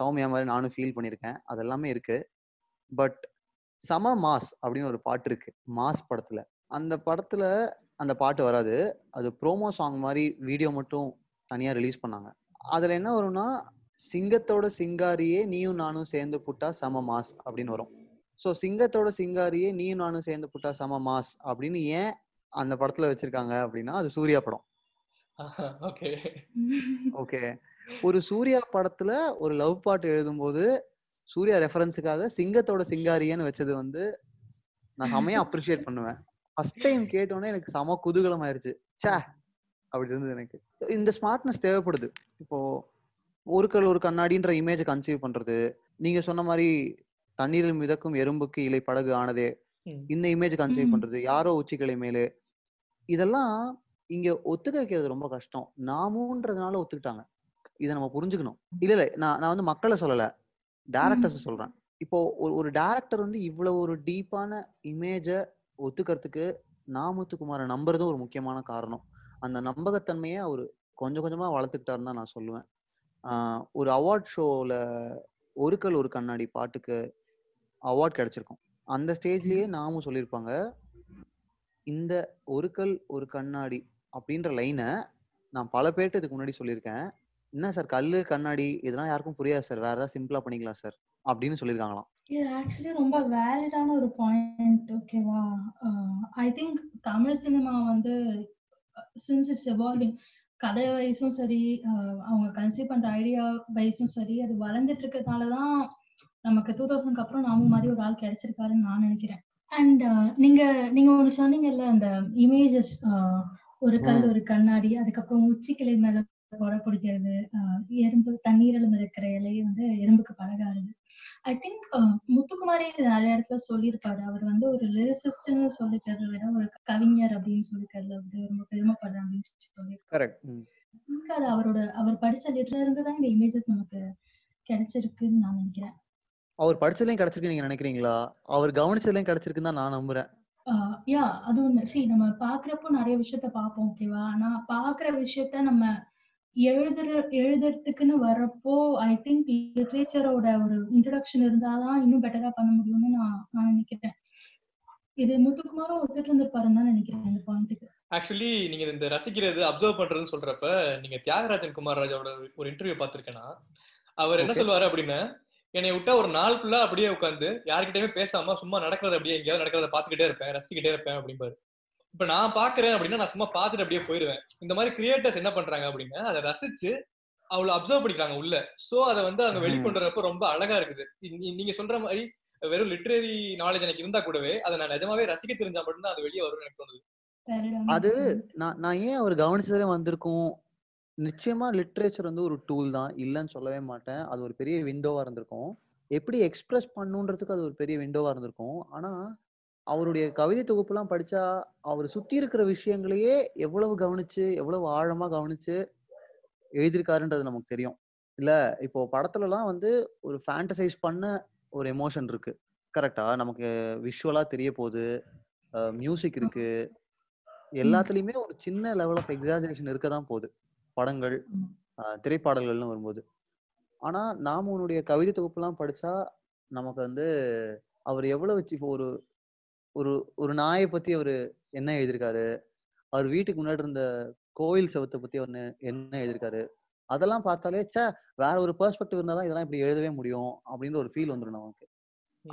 சௌமியா மாதிரி நானும் ஃபீல் பண்ணியிருக்கேன், அது எல்லாமே இருக்கு. பட் சம மாஸ் அப்படின்னு ஒரு பாட்டு இருக்கு மாஸ் படத்துல, அந்த படத்துல அந்த பாட்டு வராது, அது ப்ரோமோ சாங் மாதிரி வீடியோ மட்டும் தனியா ரிலீஸ் பண்ணாங்க. அதுல என்ன வரும்னா சிங்கத்தோட சிங்காரியே நீயும் நானும் சேர்ந்து புட்டா சம மாஸ் அப்படின்னு வரும். ஸோ சிங்கத்தோட சிங்காரியே நீயும் நானும் சேர்ந்து புட்டா சம மாஸ் அப்படின்னு ஏன் அந்த படத்துல வச்சிருக்காங்க அப்படின்னா அது சூர்யா படம். ஓகே, ஒரு சூர்யா படத்துல ஒரு லவ் பாட்டு எழுதும்போது சூர்யா ரெஃபரன்ஸுக்காக சிங்கத்தோட சிங்காரியன்னு வச்சது வந்து நான் செமையா அப்ரிஷியேட் பண்ணுவேன். ஃபர்ஸ்ட் டைம் கேட்டோன்னே எனக்கு செம குதூகலம் ஆயிடுச்சு, சே அப்படி இருந்தது எனக்கு. இந்த ஸ்மார்ட்னஸ் தேவைப்படுது. இப்போ ஒரு கண்ணாடின்ற இமேஜை கன்சீவ் பண்றது, நீங்க சொன்ன மாதிரி தண்ணீரில் மிதக்கும் எறும்புக்கு இலை படகு ஆனதே இந்த இமேஜ் கன்சீவ் பண்றது, யாரோ உச்சிக்கிளை மேலே, இதெல்லாம் இங்க ஒத்துக்க வைக்கிறது ரொம்ப கஷ்டம். நாமுன்றதுனால ஒத்துக்கிட்டாங்க, இதை நம்ம புரிஞ்சுக்கணும். இல்ல நான் வந்து மக்களை சொல்லல, டைரக்டர்ஸ் சொல்றேன். இப்போ ஒரு டைரக்டர் வந்து இவ்வளவு ஒரு டீப்பான இமேஜ ஒத்துக்கிறதுக்கு நா. முத்துக்குமாரை நம்புறதும் ஒரு முக்கியமான காரணம். அந்த நம்பகத்தன்மையை அவரு கொஞ்சம் கொஞ்சமா வளர்த்துக்கிட்டாருன்னு தான் நான் சொல்லுவேன். ஒரு அவார்ட் ஷோல ஒரு கண்ணாடி பாட்டுக்கு அவார்ட் கிடைச்சிருக்கும். அந்த ஸ்டேஜ்லயே நாமும் சொல்லியிருப்பாங்க, இந்த ஒரு கண்ணாடி அப்படின்ற லைனை நான் பல பேர்ட்டு இதுக்கு முன்னாடி சொல்லியிருக்கேன். என்ன சார் கல்லு கண்ணாடி இதெல்லாம் யாருக்கும் புரியாது சார், வேற ஏதாவது சிம்பிளா பண்ணிக்கலாம் சார் அப்படின்னு சொல்லியிருக்காங்களாம். இது ஆக்சுவலி ரொம்ப வேலிடான ஒரு பாயிண்ட். ஓகேவா, ஐ திங்க் தமிழ் சினிமா வந்து சின்ஸ் இட்ஸ் எவால்விங், கதை வயசும் சரி அவங்க கன்சீவ் பண்ற ஐடியா வயசும் சரி, அது வளர்ந்துட்டு இருக்கிறதுனாலதான் நமக்கு 2000க்கு அப்புறம் நாம மாதிரி ஒரு ஆள் கிடைச்சிருக்காருன்னு நான் நினைக்கிறேன். அண்ட் நீங்க நீங்க ஒண்ணு சொன்னீங்கல்ல, அந்த இமேஜஸ் ஒரு கண்ணாடி, அதுக்கப்புறம் உச்சி கிளை மேல போட பிடிக்கிறது, எறும்பு தண்ணீரில் மிதக்கிற இலையை வந்து எறும்புக்கு பழகாது. ஐ திங்க் முத்துக்குமாரே நிறைய இடத்துல சொல்லியிருப்பாரு, அவர் வந்து ஒரு லிரிசிஸ்ட்னு சொல்லிக்கிறத விட ஒரு கவிஞர் அப்படின்னு சொல்லிக்கிறதுல வந்து ரொம்ப பெருமைப்படுற அப்படின்னு சொல்லியிருக்காரு. அது அவர் படிச்ச லிட்டர்ல இருந்துதான் இந்த இமேஜஸ் நமக்கு கிடைச்சிருக்குன்னு நான் நினைக்கிறேன். அவர் படிச்சதுலயும் கிடைச்சிருக்கு நீங்க நினைக்கிறீங்களா? அவர் கவனிச்சதுலயும் கிடைச்சிருக்குன்னு தான் நான் நம்புறேன். யா, அது ஒண்ணு. சரி, நம்ம பாக்குறப்போ நிறைய விஷயத்த பார்ப்போம், ஓகேவா. ஆனா பாக்குற விஷயத்த நம்ம எழுதுறதுக்குன்னு வர்றப்போ ஐ திங்க் லிட்ரேச்சரோட ஒரு இன்ட்ரடக்ஷன் இருந்தாதான் இன்னும் பெட்டரா பண்ண முடியும்னு நான் நினைக்கிறேன். இது முத்துக்குமாரும் ஒத்துட்டு இருந்திருப்பாருன்னு தான் நினைக்கிறேன் இந்த பாயிண்ட்டுக்கு. ஆக்சுவலி நீங்க இந்த ரசிக்கிறது அப்சர்வ் பண்றதுன்னு சொல்றப்ப, நீங்க தியாகராஜன் குமார் ராஜாவோட ஒரு இன்டர்வியூ பாத்திருக்கேன்னா அவர் என்ன சொல்லுவாரு அப்படின்னா, என்னை விட்டா ஒரு நாள் ஃபுல்லா அப்படியே உட்காந்து யாருக்கிட்டயுமே பேசாம சும்மா நடக்கிறத அப்படியே எங்கேயாவது நடக்கிறத பாத்துக்கிட்டே இருப்பேன், ரசிக்கிட்டே இருப்பேன் அப்படிம்பாரு. இப்ப நான் பாக்குறேன் அப்படின்னா நான் சும்மா பாத்துட்டு அப்படியே போயிடுவேன். இந்த மாதிரி கிரியேட்டர்ஸ் என்ன பண்றாங்க அப்படின்னா அதை ரசிச்சு அவ்வளவு அப்சர்வ் பண்ணிக்கிறாங்க உள்ள. சோ அதை வந்து அவங்க வெளிக்கொண்டுறப்ப ரொம்ப அழகா இருக்குது. நீங்க சொல்ற மாதிரி வெறும் லிட்ரரி நாலேஜ் எனக்கு இருந்தா கூடவே அதை நான் நிஜமாவே ரசிக்க தெரிஞ்சா மட்டும்தான் அது வெளியே வரும்னு எனக்கு தோணுது. அது நான் ஏன் அவர் கவனிச்சதே வந்திருக்கும். நிச்சயமா லிட்ரேச்சர் வந்து ஒரு டூல் தான், இல்லைன்னு சொல்லவே மாட்டேன். அது ஒரு பெரிய விண்டோவா இருந்திருக்கும், எப்படி எக்ஸ்பிரஸ் பண்ணுன்றதுக்கு அது ஒரு பெரிய விண்டோவா இருந்திருக்கும். ஆனா அவருடைய கவிதை தொகுப்புலாம் படிச்சா அவர் சுத்தி இருக்கிற விஷயங்களையே எவ்வளவு கவனிச்சு எவ்வளவு ஆழமா கவனிச்சு எழுதியிருக்காருன்றது நமக்கு தெரியும். இல்ல இப்போ படத்துலலாம் வந்து ஒரு ஃபேண்டசைஸ் பண்ண ஒரு எமோஷன் இருக்கு, கரெக்டா, நமக்கு விஷுவலா தெரிய போகுது, மியூசிக் இருக்கு, எல்லாத்துலயுமே ஒரு சின்ன லெவல் ஆஃப் எக்ஸாஜரேஷன் இருக்க தான் போகுது படங்கள் திரைப்பாடல்கள்னு வரும்போது. ஆனா நாம உன்னுடைய கவிதை தொகுப்புலாம் படிச்சா நமக்கு வந்து அவர் எவ்வளவு வச்சு இப்போ ஒரு நாயை பத்தி அவரு என்ன எழுதியிருக்காரு, அவர் வீட்டுக்கு முன்னாடி இருந்த கோயில் செவத்தை பத்தி அவர் என்ன எழுதியிருக்காரு, அதெல்லாம் பார்த்தாலே சே வேற ஒரு பெர்ஸ்பெக்டிவ் இருந்தாதான் இதெல்லாம் இப்படி எழுதவே முடியும் அப்படின்ற ஒரு ஃபீல் வந்துடும் நமக்கு.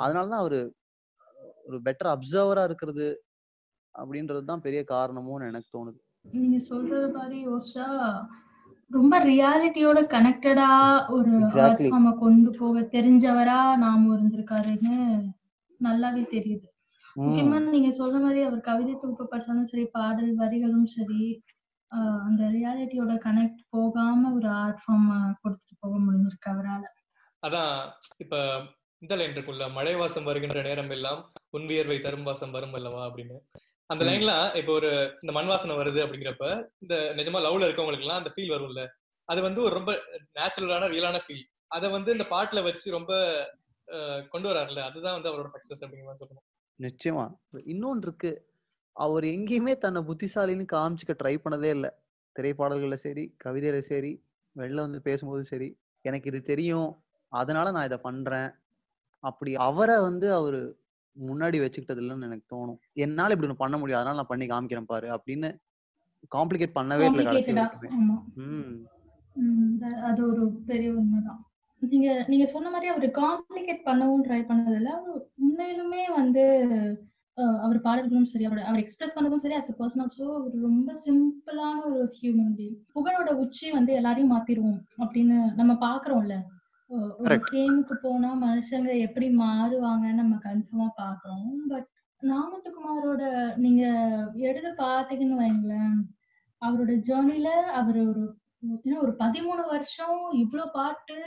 அதனாலதான் அவரு ஒரு பெட்டர் அப்சர்வரா இருக்கிறது அப்படின்றதுதான் பெரிய காரணமும் எனக்கு தோணுது. நீங்க சொல்றது மாதிரி யோசிச்சா ரொம்ப ரியாலிட்டியோட கனெக்டடா ஒரு ஆர்ட் ஃபார்ம கொண்டு போக தெரிஞ்சவரா நாம இருந்திருக்காருன்னு நல்லாவே தெரியுது. முக்கியமான நீங்க சொல்ற மாதிரி அவர் கவிதை தொகுப்பு படிச்சாலும் சரி, பாடல் வரிகளும் சரி, அந்த ரியாலிட்டியோட கனெக்ட் போகாம ஒரு ஆர்ட் ஃபார்ம் கொடுத்துட்டு போக முடிஞ்சிருக்கு அவரால். அதான் இப்ப இந்த லைன் இருக்குல்ல, மழை வாசம் வருகின்ற நேரம் எல்லாம் உன் வியர்வை தரும் வாசம் வரும் அல்லவா அப்படின்னு. அந்த லைன்லாம் இப்போ ஒரு இந்த மண் வாசனை வருது அப்படிங்கிறப்ப இந்த நிஜமா லவ்ல இருக்கவங்களுக்கு எல்லாம் அந்த ஃபீல் வரும்ல, அது வந்து ஒரு ரொம்ப நேச்சுரலான ரியலான ஃபீல், அதை வந்து இந்த பாட்டுல வச்சு ரொம்ப கொண்டு வராருல்ல, அதுதான் வந்து அவரோட சக்சஸ் அப்படிங்கிற மாதிரி சொல்லணும். நிச்சயமா இன்னொன்று இருக்கு, அவர் எங்கேயுமே தன்னை புத்திசாலின்னு காமிச்சுக்க ட்ரை பண்ணதே இல்லை. திரைப்பாடல்கள்ல சரி, கவிதையில சரி, வெளில வந்து பேசும்போதும் சரி, எனக்கு இது தெரியும் அதனால நான் இதை பண்றேன் அப்படி அவரை வந்து அவரு முன்னாடி வச்சுக்கிட்டது இல்லைன்னு எனக்கு தோணும். என்னால இப்படி ஒண்ணு பண்ண முடியும் அதனால நான் பண்ணி காமிக்கிறேன் பாரு அப்படின்னு காம்ப்ளிகேட் பண்ணவே இல்லை. அது ஒரு பெரிய உண்மைதான். நீங்க சொன்ன மாதிரி அவரு காம்ப்ளிகேட் பண்ணவும் ட்ரை பண்ணது இல்லை. அவர் உண்மையிலுமே வந்து அவர் பாடல்களும் சரி, அவர் எக்ஸ்பிரஸ் பண்ணதும் சரி, அஸ் அ பர்சன் ஆல்சோ ஒரு ரொம்ப சிம்பிளான ஒரு ஹியூமன் பீயிங். புகழோட உச்சி வந்து எல்லாரையும் மாத்திருவோம் அப்படின்னு நம்ம பாக்குறோம்ல, ஒரு கேமுக்கு போனா மனுஷங்க எப்படி மாறுவாங்கன்னு நம்ம கன்ஃபார்மா பாக்குறோம். பட் நா. முத்துக்குமாரோட நீங்க எடுத்து பாத்தீங்கன்னு வைங்களேன், அவரோட ஜேர்னில அவர் ஒரு 13 வருஷம் இவ்வளவு பாட்டு,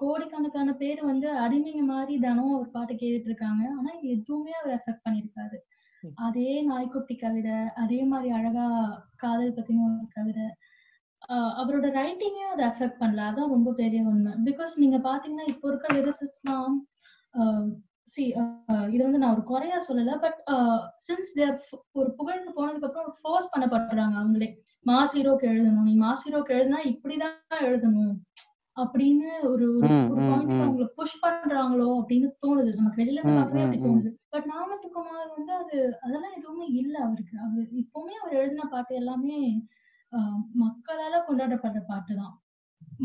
கோடிக்கணக்கான பேர் வந்து அடிமைங்க மாதிரி தினமும் அவர் பாட்டு கேட்டுட்டு இருக்காங்க. ஆனா எதுவுமே அவர் எஃபெக்ட் பண்ணிருக்காரு. அதே நாய்க்குட்டி கவிதை, அதே மாதிரி அழகா காதல் பத்தின ஒரு கவிதை, அவரோட ரைட்டிங்கே அதை எஃபெக்ட் பண்ணல. அதான் ரொம்ப பெரிய உண்மை. பிகாஸ் நீங்க பாத்தீங்கன்னா இப்போ இருக்க லிரிசிஸ்ட்லாம் இது வந்து நான் ஒரு குறையா சொல்லல, பட் சின்ஸ் தேர் ஒரு புகழ்ந்து போனதுக்கு அப்புறம் ஃபோர்ஸ் பண்ணப்படுறாங்க அவங்களே. மாஸ் ஹீரோக்கு எழுதணும், நீ மாஸ் ஹீரோக்கு எழுதுனா இப்படிதான் எழுதணும் அப்படின்னு ஒரு பாயிண்ட் அவங்களை புஷ் பண்றாங்களோ அப்படின்னு தோணுது. நமக்கு வெளியில பார்க்கவே அப்படி தோணுது. பட் நா. முத்துக்குமார் வந்து அதெல்லாம் எதுவுமே இல்லை அவருக்கு. அவர் இப்பவுமே அவர் எழுதின பாட்டு எல்லாமே மக்களால கொண்டாடப்படுற பாட்டு தான்.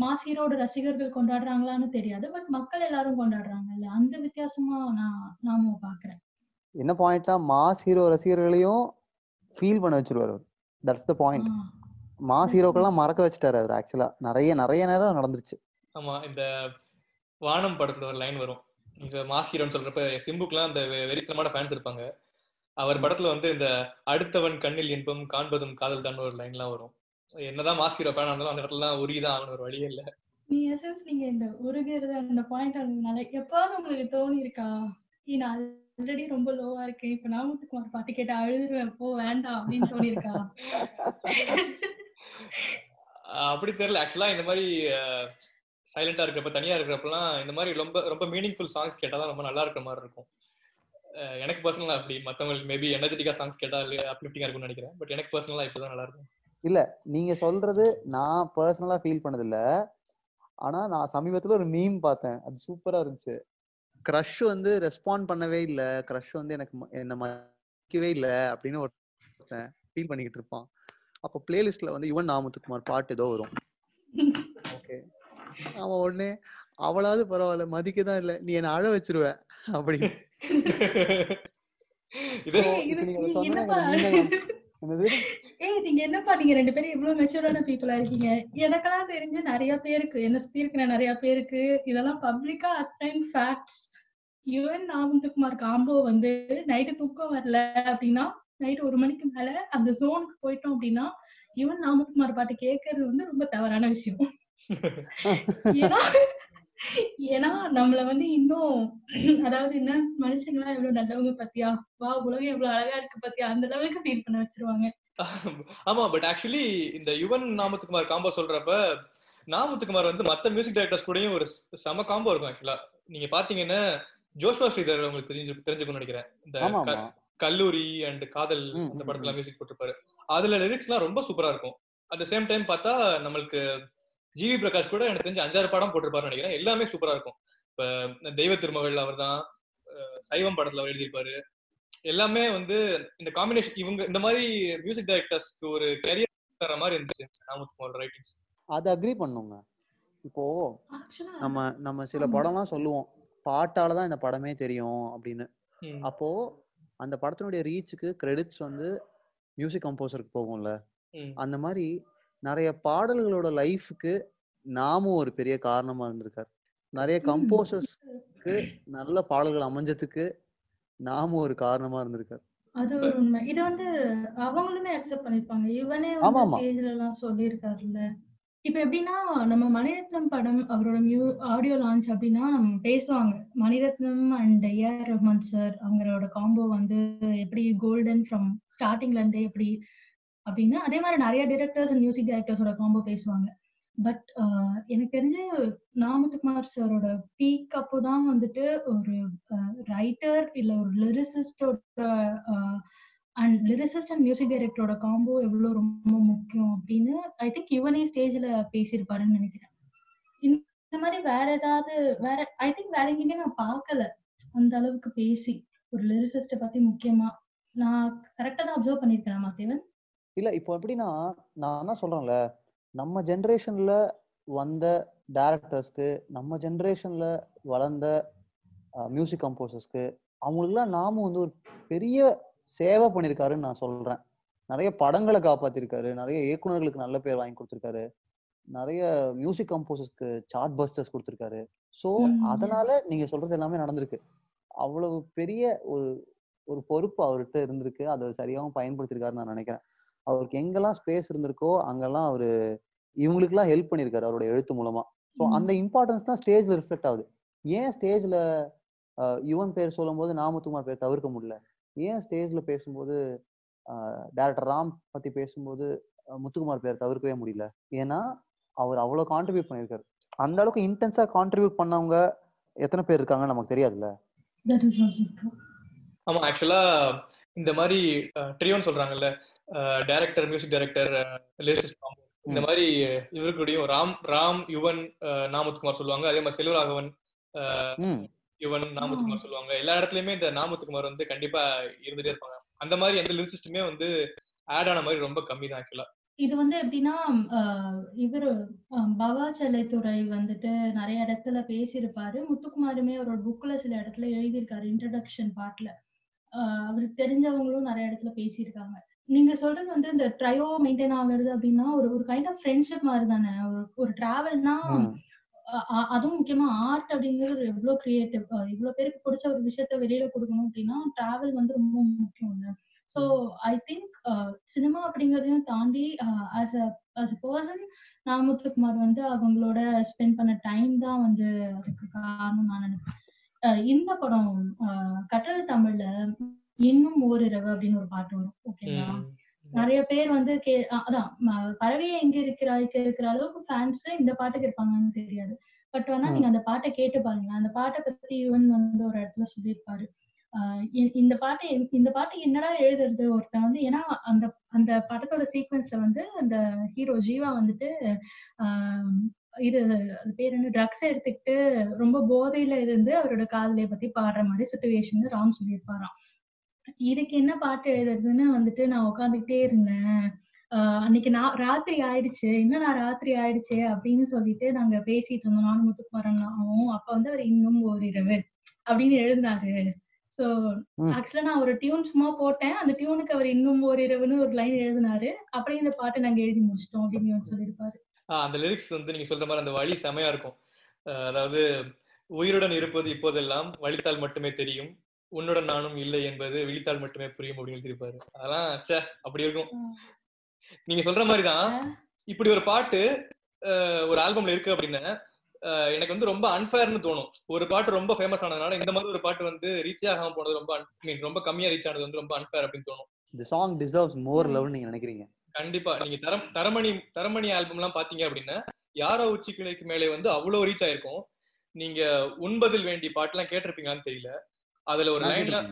மாஸ் ஹீரோட ரசிகர்கள் கொண்டாடுறாங்களான்னு தெரியாது, பட் மக்கள் எல்லாரும் கொண்டாடுறாங்கல்ல, அந்த வித்தியாசமா நாம பாக்குறேன். என்ன பாயிண்ட்னா மாஸ் ஹீரோ ரசிகர்களையும் ஃபீல் பண்ண வச்சிருவாரு. That's the point. மாஸ் ஹீரோக்கெல்லாம் மறக்க வச்சுட்டாரு அவர். ஆக்சுவலா நிறைய நேரம் நடந்துருச்சு. ஆமா, இந்த வானம் படத்துல ஒரு லைன் வரும், இந்த மாஸ் ஹீரோன்னு சொல்றப்ப சிம்புக்குலாம் அந்த வெறித்தனமான ஃபேன்ஸ் இருப்பாங்க. அவர் படத்துல வந்து இந்த அடுத்தவன் கண்ணில் இன்பம் காண்பதும் காதல் தான் ஒரு லைன் எல்லாம் வரும். என்னதான் மாஸ் ஹீரோ ஃபேன் இருந்தாலும் அந்த இடத்துல உரிதான் ஆகணும், ஒரு வழியே இல்ல. நீங்க இந்த உருகிறது அந்த பாயிண்ட் எப்பாவது உங்களுக்கு தோணி இருக்கா? ஆல்ரெடி ரொம்ப லோவா இருக்கேன், இப்ப நான் முத்துக்குமார் பாட்டு கேட்டா அழுதுருவேன் போ வேண்டாம் அப்படின்னு தோணி இருக்கா? அப்படி தெரியல. ஆக்சுவலா இந்த மாதிரி சைலண்டா இருக்கிறப்ப, தனியா இருக்கிறப்பெல்லாம் இந்த மாதிரி ரொம்ப ரொம்ப மீனிங்ஃபுல் சாங்ஸ் கேட்டாதான் ரொம்ப நல்லா இருக்கிற மாதிரி இருக்கும் எனக்கு பர்சனலா. அப்படி மத்தவங்களுக்கு மேபி எனர்ஜெட்டிக்கா சாங்ஸ் கேட்டா அப்லிஃப்டிங்கா இருக்கும்னு நினைக்கிறேன். பட் எனக்கு பர்சனலா இப்பதான் நல்லா இருக்கும். இல்ல, நீங்க சொல்றது நான் பர்சனலா ஃபீல் பண்ணது இல்ல. ஆனா நான் சமீபத்துல ஒரு மீம் பார்த்தேன், அது சூப்பரா இருந்துச்சு. கிரஷ் வந்து ரெஸ்பாண்ட் பண்ணவே இல்லை, கிரஷ் வந்து எனக்கு என்ன மதிக்கவே இல்லை அப்படின்னு ஒருத்தன் ஃபீல் பண்ணிக்கிட்டு இருப்பான். அப்போ பிளேலிஸ்ட்ல வந்து யுவன் நா. முத்துக்குமார் பாட்டு ஏதோ வரும். ஓகே, அவன் உடனே அவளாவது பரவாயில்ல மதிக்கதான் இல்லை, நீ என்ன அழ வச்சிருவ அப்படின்னு. நீங்க என்னப்பா நீங்க ரெண்டு பேரும் இவ்வளவு மெச்சூரான பீப்புளா இருக்கீங்க. எனக்கெல்லாம் தெரிஞ்சு நிறைய பேருக்கு, என்ன சுத்தி இருக்கிற நிறைய பேருக்கு இதெல்லாம் பப்ளிக்கா அட்டைன் ஃபேக்ட்ஸ். யுவன் நா. முத்துக்குமார் காம்போ வந்து நைட்டு தூக்கம் வரல அப்படின்னா, நைட்டு 1 மணிக்கு மேல அந்த ஜோனுக்கு போயிட்டோம் அப்படின்னா யுவன் நா. முத்துக்குமார் பாட்டு கேட்கறது வந்து ரொம்ப தவறான விஷயம். ஏன்னா நம்மள வந்து இன்னும், அதாவது என்ன, மனுஷங்களா எவ்வளவு நல்லவங்க பத்தியா, வா உலகம் எவ்வளவு அழகா இருக்கு பத்தியா, அந்த அளவுக்கு ஃபீல் பண்ண வச்சிருவாங்க. ஆமா, பட் ஆக்சுவலி இந்த யுவன் நா. முத்துக்குமார் காம்போ சொல்றப்ப, நா. முத்துக்குமார் வந்து மத்த மியூசிக் டைரக்டர்ஸ் கூடயும் ஒரு சம காம்போ இருக்கும். ஆக்சுவலா நீங்க பாத்தீங்கன்னா ஜோஷ்வா ஸ்ரீதர் உங்களுக்கு தெரிஞ்சுக்கணும்னு நினைக்கிறேன். இந்த கல்லூரி அண்ட் காதல் அந்த படத்துல மியூசிக் போட்டிருப்பாரு. அதுல லிரிக்ஸ் எல்லாம் ரொம்ப சூப்பரா இருக்கும். அட் த சேம் டைம் பார்த்தா நம்மளுக்கு ஜிவி பிரகாஷ் கூட எனக்கு தெரிஞ்சு 5-6 படம் போட்டிருப்பாரு நினைக்கிறேன். எல்லாமே சூப்பரா இருக்கும். இப்ப தெய்வ திருமகள் அவர் தான், சைவம் படத்துல அவர் எழுதியிருப்பாரு. எல்லாமே வந்து இந்த காம்பினேஷன், இவங்க இந்த மாதிரி மியூசிக் டைரக்டர்ஸ்க்கு ஒரு கேரியர் தர மாதிரி இருந்துச்சு நா. முத்துக்குமார் ரைட்டிங்ஸ். அது அக்ரி பண்ணுங்க. இப்போ நம்ம சில படம்லாம் சொல்லுவோம், பாட்டாலதான் இந்த படமே தெரியும் அப்படின்னு. அப்போ அந்த படத்தினுடைய ரீச்சுக்கு கிரெடிட்ஸ் வந்து மியூசிக் கம்போசருக்கு போகும்ல. அந்த மாதிரி நிறைய பாடல்களோட லைஃபுக்கு நாமும் ஒரு பெரிய காரணமா இருந்திருக்காரு. நிறைய கம்போசர்ஸ்க்கு நல்ல பாடல்கள் அமைஞ்சதுக்கு நாமும் ஒரு காரணமா இருந்திருக்காரு. அது உண்மை. இது வந்து அவங்களுமே அக்செப்ட் பண்ணிருப்பாங்க. இவனே வந்து ஸ்டேஜ்ல எல்லாம் சொல்லி இருக்காருல்ல. இப்ப எப்படின்னா நம்ம மணிரத்னம் படம் அவரோட ஆடியோ லான்ச் அப்படின்னா பேசுவாங்க, Mani Ratnam and A. Rahman sir அவங்களோட காம்போ வந்து எப்படி கோல்டன் ஃப்ரம் ஸ்டார்டிங்ல இருந்தே எப்படி அப்படின்னு. அதே மாதிரி நிறைய டிரெக்டர்ஸ் அண்ட் மியூசிக் டைரக்டர்ஸோட காம்போ பேசுவாங்க. பட் எனக்கு தெரிஞ்சு நா. முத்துக்குமார் சாரோட பீக் அப்போதான் வந்துட்டு ஒரு ரைட்டர் இல்ல ஒரு லிரிசிஸ்டோட அண்ட் லிரிசிஸ்ட் அண்ட் மியூசிக் டைரக்டரோட காம்போ எவ்வளவு ரொம்ப முக்கியம் அப்படின்னு ஐ திங்க் இவனே ஸ்டேஜ்ல பேசியிருப்பாருன்னு நினைக்கிறேன். இந்த மாதிரி வேற ஏதாவது வேற ஐ திங்க் வேற எங்கேயுமே நான் பார்க்கல அந்த அளவுக்கு பேசி ஒரு லிரிசிஸ்ட பத்தி முக்கியமா. நான் கரெக்டா தான் அப்சர்வ் பண்ணிருக்கேன் மாதேவன். இல்ல இப்போ எப்படின்னா நான் என்ன சொல்றேன்ல, நம்ம ஜென்ரேஷன்ல வந்த டைரக்டர்ஸ்க்கு நம்ம ஜென்ரேஷன்ல வளர்ந்த மியூசிக் கம்போசர்ஸ்க்கு அவங்களுக்குலாம் நாமும் வந்து ஒரு பெரிய சேவை பண்ணியிருக்காருன்னு நான் சொல்றேன். நிறைய படங்களை காப்பாத்திருக்காரு, நிறைய இயக்குநர்களுக்கு நல்ல பேர் வாங்கி கொடுத்துருக்காரு, நிறைய மியூசிக் கம்போசர்ஸ்க்கு சார்ட் பஸ்டர்ஸ் கொடுத்துருக்காரு. ஸோ அதனால நீங்க சொல்றது எல்லாமே நடந்திருக்கு. அவ்வளவு பெரிய ஒரு ஒரு பொறுப்பு அவர்கிட்ட இருந்திருக்கு, அதை சரியாகவும் பயன்படுத்திருக்காருன்னு நான் நினைக்கிறேன். அவருக்கு எங்கெல்லாம் ஸ்பேஸ் இருந்திருக்கோ அங்கெல்லாம் அவரு இவங்களுக்குலாம் ஹெல்ப் பண்ணியிருக்காரு அவரோட எழுத்து மூலமா. ஸோ அந்த இம்பார்ட்டன்ஸ் தான் ஸ்டேஜ்ல ரிஃப்ளெக்ட் ஆகுது. ஏன் ஸ்டேஜ்ல யுவன் பேர் சொல்லும் போது நா. முத்துக்குமார் பேர் தவிர்க்க முடியல? ஏன் ஸ்டேஜ்ல பேசும்போது டைரக்டர் ராம் பத்தி பேசும்போது முத்துக்குமார் பேர் தவிர்க்கவே முடியல? ஏன்னா அவர் அவ்வளோ கான்ட்ரிபியூட் பண்ணியிருக்காரு. அந்த அளவுக்கு இன்டென்ஸா கான்ட்ரிபியூட் பண்ணவங்க எத்தனை பேர் இருக்காங்கன்னு நமக்கு தெரியாதுல்ல. ஆமா, ஆக்சுவலா இந்த மாதிரி ட்ரியோன்னு சொல்றாங்கல்ல, டைரக்டர் மியூசிக் டைரக்டர் இந்த மாதிரி இவருக்குடையும் ராம் யுவன் நா. முத்துக்குமார் சொல்லுவாங்க. அதே மாதிரி செல்வராகவன் யுவன் நா. முத்துக்குமார் சொல்லுவாங்க. எல்லா இடத்துலயுமே இந்த நா. முத்துக்குமார் வந்து கண்டிப்பா இருந்துட்டே இருப்பாங்க. அந்த மாதிரி எந்த லிரிசிஸ்டுமே வந்து ஆட் ஆன மாதிரி ரொம்ப கம்மி தான் ஆக்சுவலா. இது வந்து எப்படின்னா இவரு பவாச்சலைத்துறை வந்துட்டு நிறைய இடத்துல பேசியிருப்பாரு. முத்துக்குமாருமே அவரோட புக்ல சில இடத்துல எழுதியிருக்காரு. இன்ட்ரடக்ஷன் பார்ட்ல அவருக்கு தெரிஞ்சவங்களும் நிறைய இடத்துல பேசியிருக்காங்க. நீங்க சொல்றது வந்து இந்த ட்ரையோ மெயின்டைன் ஆகுறது அப்படின்னா ஒரு கைண்ட் ஆஃப் ஃப்ரெண்ட்ஷிப் மாதிரி தானே. ஒரு டிராவல்னா அதுவும் முக்கியமா ஆர்ட் அப்படிங்கிறது எவ்வளவு கிரியேட்டிவ், இவ்வளவு பேருக்கு பிடிச்ச ஒரு விஷயத்த வெளியில கொடுக்கணும் அப்படின்னா டிராவல் வந்து ரொம்ப முக்கியம் இல்ல. ஸோ ஐ திங்க் சினிமா அப்படிங்கறதையும் தாண்டி as a person நா. முத்துக்குமார் வந்து அவங்களோட ஸ்பெண்ட் பண்ண டைம் தான் வந்து அதுக்கு காரணம் நான் நினைப்பேன். இந்த படம் கட்டளை தமிழ்ல இன்னும் ஓரிரவு அப்படின்னு ஒரு பாட்டு வரும். ஓகேங்களா, நிறைய பேர் வந்து அதான் பறவையே எங்க இருக்கிற அளவுக்கு ஃபேன்ஸ் இந்த பாட்டுக்கு இருப்பாங்கன்னு தெரியாது. பட் ஆனா நீங்க அந்த பாட்டை கேட்டு பாருங்க. அந்த பாட்டை பத்தி யுவன் வந்து ஒரு இடத்துல சொல்லியிருப்பாரு, இந்த பாட்டு என்னடா எழுதுறது ஒருத்தன் வந்து. ஏன்னா அந்த படத்தோட சீக்வன்ஸ்ல வந்து அந்த ஹீரோ ஜீவா வந்துட்டு இது பேர் என்ன ட்ரக்ஸ் எடுத்துக்கிட்டு ரொம்ப போதையில இருந்து அவரோட காதலை பத்தி பாடுற மாதிரி சுச்சுவேஷன் ராம் சொல்லியிருப்பாராம். இதுக்கு என்ன பாட்டு எழுதுறதுன்னு வந்துட்டு நான் உட்காந்துக்கிட்டே இருந்தேன். அன்னைக்கு நான் ராத்திரி ஆயிடுச்சு அப்படின்னு சொல்லிட்டு நாங்க பேசிட்டு இருந்தோம் நானும் முத்துக்குமாரனாவும். அப்ப வந்து அவர் இன்னும் ஓரிரவு அப்படின்னு எழுந்தாரு. சோ ஆக்சுவலா நான் ஒரு டியூன் சும்மா போட்டேன், அந்த டியூனுக்கு அவர் இன்னும் ஓரிரவுன்னு ஒரு லைன் எழுதினாரு. அப்படியே இந்த பாட்டு நாங்க எழுதி முடிச்சிட்டோம் அப்படின்னு சொல்லியிருப்பாரு. அந்த லிரிக்ஸ் வந்து நீங்க சொல்ற மாதிரி அந்த வழி செமையா இருக்கும். அதாவது உயிருடன் இருப்பது இப்போதெல்லாம் வலித்தால் மட்டுமே தெரியும், உன்னுடன் நானும் இல்லை என்பது விழித்தால் மட்டுமே புரியும் அப்படின்னு எழுதிருப்பாரு. அதெல்லாம் சே அப்படி இருக்கும். நீங்க சொல்ற மாதிரிதான் இப்படி ஒரு பாட்டு ஒரு ஆல்பம்ல இருக்கு அப்படின்னா எனக்கு வந்து ரொம்ப அன்பேர்னு தோணும். ஒரு பாட்டு ரொம்ப ஃபேமஸ் ஆனதுனால இந்த மாதிரி ஒரு பாட்டு வந்து ரீச் ஆகாம போனது ரொம்ப கம்மியா ரீச் ஆனது வந்து ரொம்ப அன்பேர் அப்படின்னு தோணும். The song deserves more love நீங்க நினைக்கிறீங்க? கண்டிப்பா. நீங்க தரமணி ஆல்பம் எல்லாம் பாத்தீங்க அப்படின்னா யாரோ உச்சி கிளைக்கு மேலே வந்து அவ்வளவு ரீச் ஆயிருக்கும். நீங்க உண்பதில் வேண்டி பாட்டு எல்லாம் கேட்டிருப்பீங்களான்னு தெரியல. அதுல ஒரு லைன்லாம்